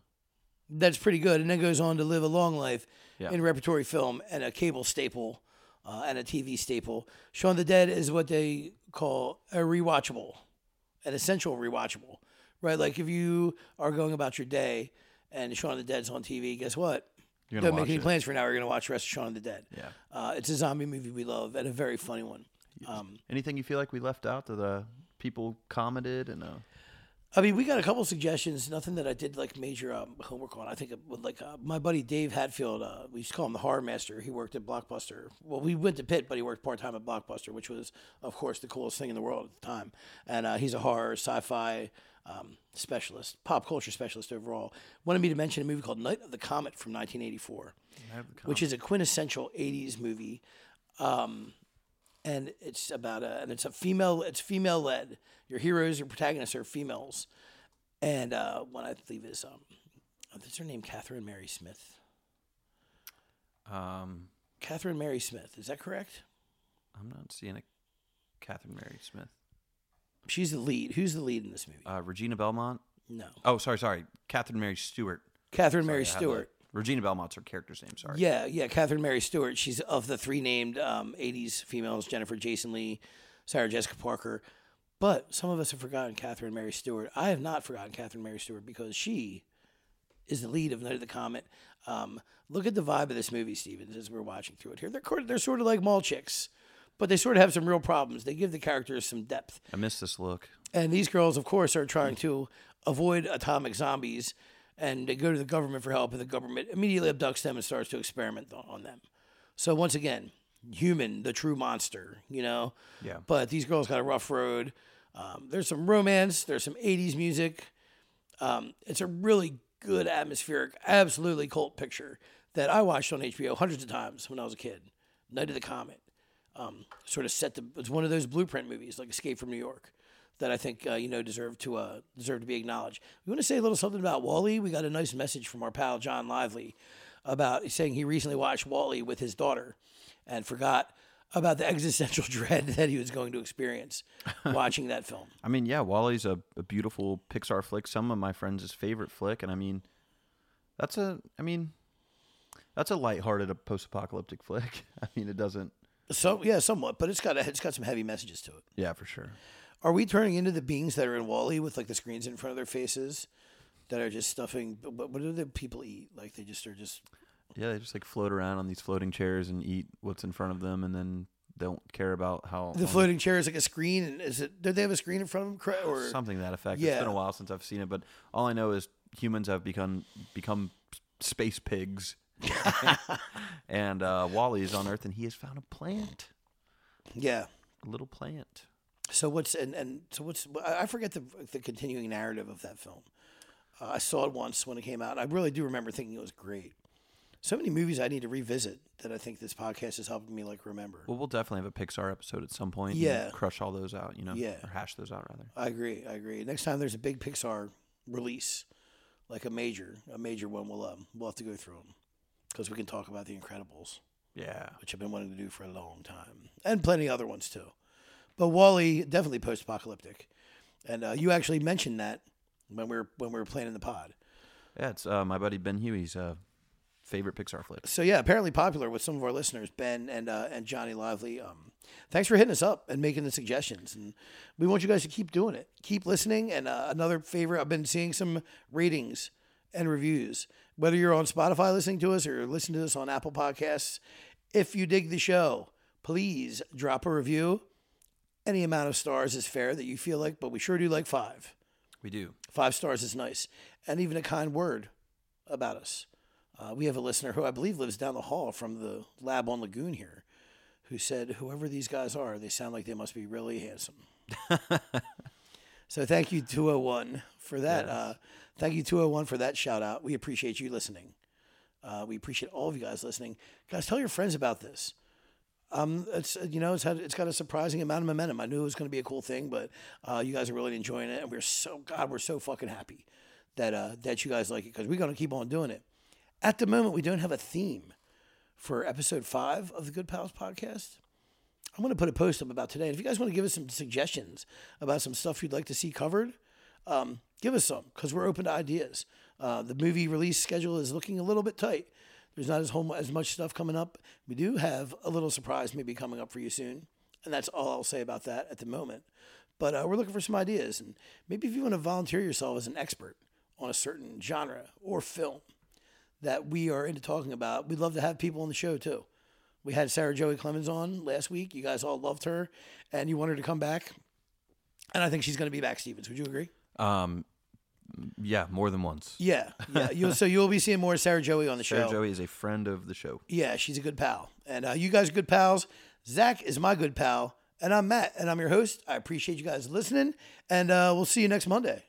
That's pretty good, and then goes on to live a long life in repertory film and a cable staple and a TV staple. Shaun of the Dead is what they call a rewatchable, an essential rewatchable. Right, like if you are going about your day and Shaun of the Dead's on TV, guess what? You're gonna don't make any plans for now. You're going to watch the rest of Shaun of the Dead. Yeah, it's a zombie movie we love and a very funny one. Anything you feel like we left out that people commented and? I mean, we got a couple suggestions. Nothing that I did like major homework on. I think my buddy Dave Hatfield. We used to call him the Horror Master. He worked at Blockbuster. Well, we went to Pitt, but he worked part time at Blockbuster, which was, of course, the coolest thing in the world at the time. And he's a horror, sci-fi. Specialist, pop culture specialist overall, wanted me to mention a movie called Night of the Comet from 1984, which is a quintessential 80s movie, and it's about it's female led. Your heroes, your protagonists are females, and one I believe is her name Catherine Mary Smith. Catherine Mary Smith, is that correct? I'm not seeing a Catherine Mary Smith. She's the lead. Who's the lead in this movie? Regina Belmont? No. Oh, sorry. Catherine Mary Stewart. Stewart. Regina Belmont's her character's name, sorry. Yeah, Catherine Mary Stewart. She's of the three named 80s females, Jennifer Jason Leigh, Sarah Jessica Parker. But some of us have forgotten Catherine Mary Stewart. I have not forgotten Catherine Mary Stewart because she is the lead of Night of the Comet. Look at the vibe of this movie, Stevens, as we're watching through it here. They're sort of like mall chicks. But they sort of have some real problems. They give the characters some depth. I miss this look. And these girls, of course, are trying to avoid atomic zombies. And they go to the government for help. And the government immediately abducts them and starts to experiment on them. So once again, human, the true monster, you know? Yeah. But these girls got a rough road. There's some romance. There's some 80s music. It's a really good atmospheric, absolutely cult picture that I watched on HBO hundreds of times when I was a kid. Night of the Comet. Sort of it's one of those blueprint movies like Escape from New York that I think deserve to be acknowledged. We want to say a little something about WALL-E. We got a nice message from our pal John Lively about saying he recently watched WALL-E with his daughter and forgot about the existential dread that he was going to experience watching that film. I mean, yeah, WALL-E's a beautiful Pixar flick. Some of my friends' favorite flick. And I mean, that's a lighthearted post-apocalyptic flick. I mean, it doesn't. So yeah, somewhat, but it's got some heavy messages to it. Yeah, for sure. Are we turning into the beings that are in WALL-E with like the screens in front of their faces that are just stuffing? But what do the people eat? Like they just are just. Yeah, they just like float around on these floating chairs and eat what's in front of them, and then don't care about how the floating chair is like a screen. And is it? Did they have a screen in front of them or something to that effect? Yeah. It's been a while since I've seen it, but all I know is humans have become space pigs. And WALL-E is on Earth, and he has found a plant. Yeah, a little plant. So what's I forget the continuing narrative of that film. I saw it once when it came out. I really do remember thinking it was great. So many movies I need to revisit that I think this podcast is helping me like remember. Well, we'll definitely have a Pixar episode at some point. Yeah, and crush all those out. You know, yeah, or hash those out rather. I agree. Next time there's a big Pixar release, like a major one, we'll have to go through them. Because we can talk about The Incredibles. Yeah. Which I've been wanting to do for a long time. And plenty of other ones, too. But WALL-E, definitely post-apocalyptic. And you actually mentioned that when we were playing in the pod. Yeah, it's my buddy Ben Huey's favorite Pixar flick. So, yeah, apparently popular with some of our listeners, Ben and Johnny Lively. Thanks for hitting us up and making the suggestions. And we want you guys to keep doing it. Keep listening. And another favorite, I've been seeing some ratings and reviews. Whether you're on Spotify listening to us or listening to us on Apple Podcasts, if you dig the show, please drop a review. Any amount of stars is fair that you feel like, but we sure do like 5. We do. 5 stars is nice. And even a kind word about us. We have a listener who I believe lives down the hall from the lab on Lagoon here, who said, whoever these guys are, they sound like they must be really handsome. So thank you, 201, for that. Yes. Thank you, 201, for that shout-out. We appreciate you listening. We appreciate all of you guys listening. Guys, tell your friends about this. It's got a surprising amount of momentum. I knew it was going to be a cool thing, but you guys are really enjoying it, and we're so fucking happy that you guys like it, because we're going to keep on doing it. At the moment, we don't have a theme for episode 5 of the Good Pals podcast. I'm going to put a post up about today. And if you guys want to give us some suggestions about some stuff you'd like to see covered, give us some, because we're open to ideas. The movie release schedule is looking a little bit tight. There's not as much stuff coming up. We do have a little surprise maybe coming up for you soon, and that's all I'll say about that at the moment. But we're looking for some ideas, and maybe if you want to volunteer yourself as an expert on a certain genre or film that we are into talking about, we'd love to have people on the show too. We had Sarah Joey Clemens on last week. You guys all loved her, and you want her to come back, and I think she's going to be back, Stevens. Would you agree? Yeah, more than once. Yeah. So you'll be seeing more Sarah Joey on the show. Sarah Joey is a friend of the show. Yeah, she's a good pal. And you guys are good pals. Zach is my good pal. And I'm Matt. And I'm your host. I appreciate you guys listening. And we'll see you next Monday.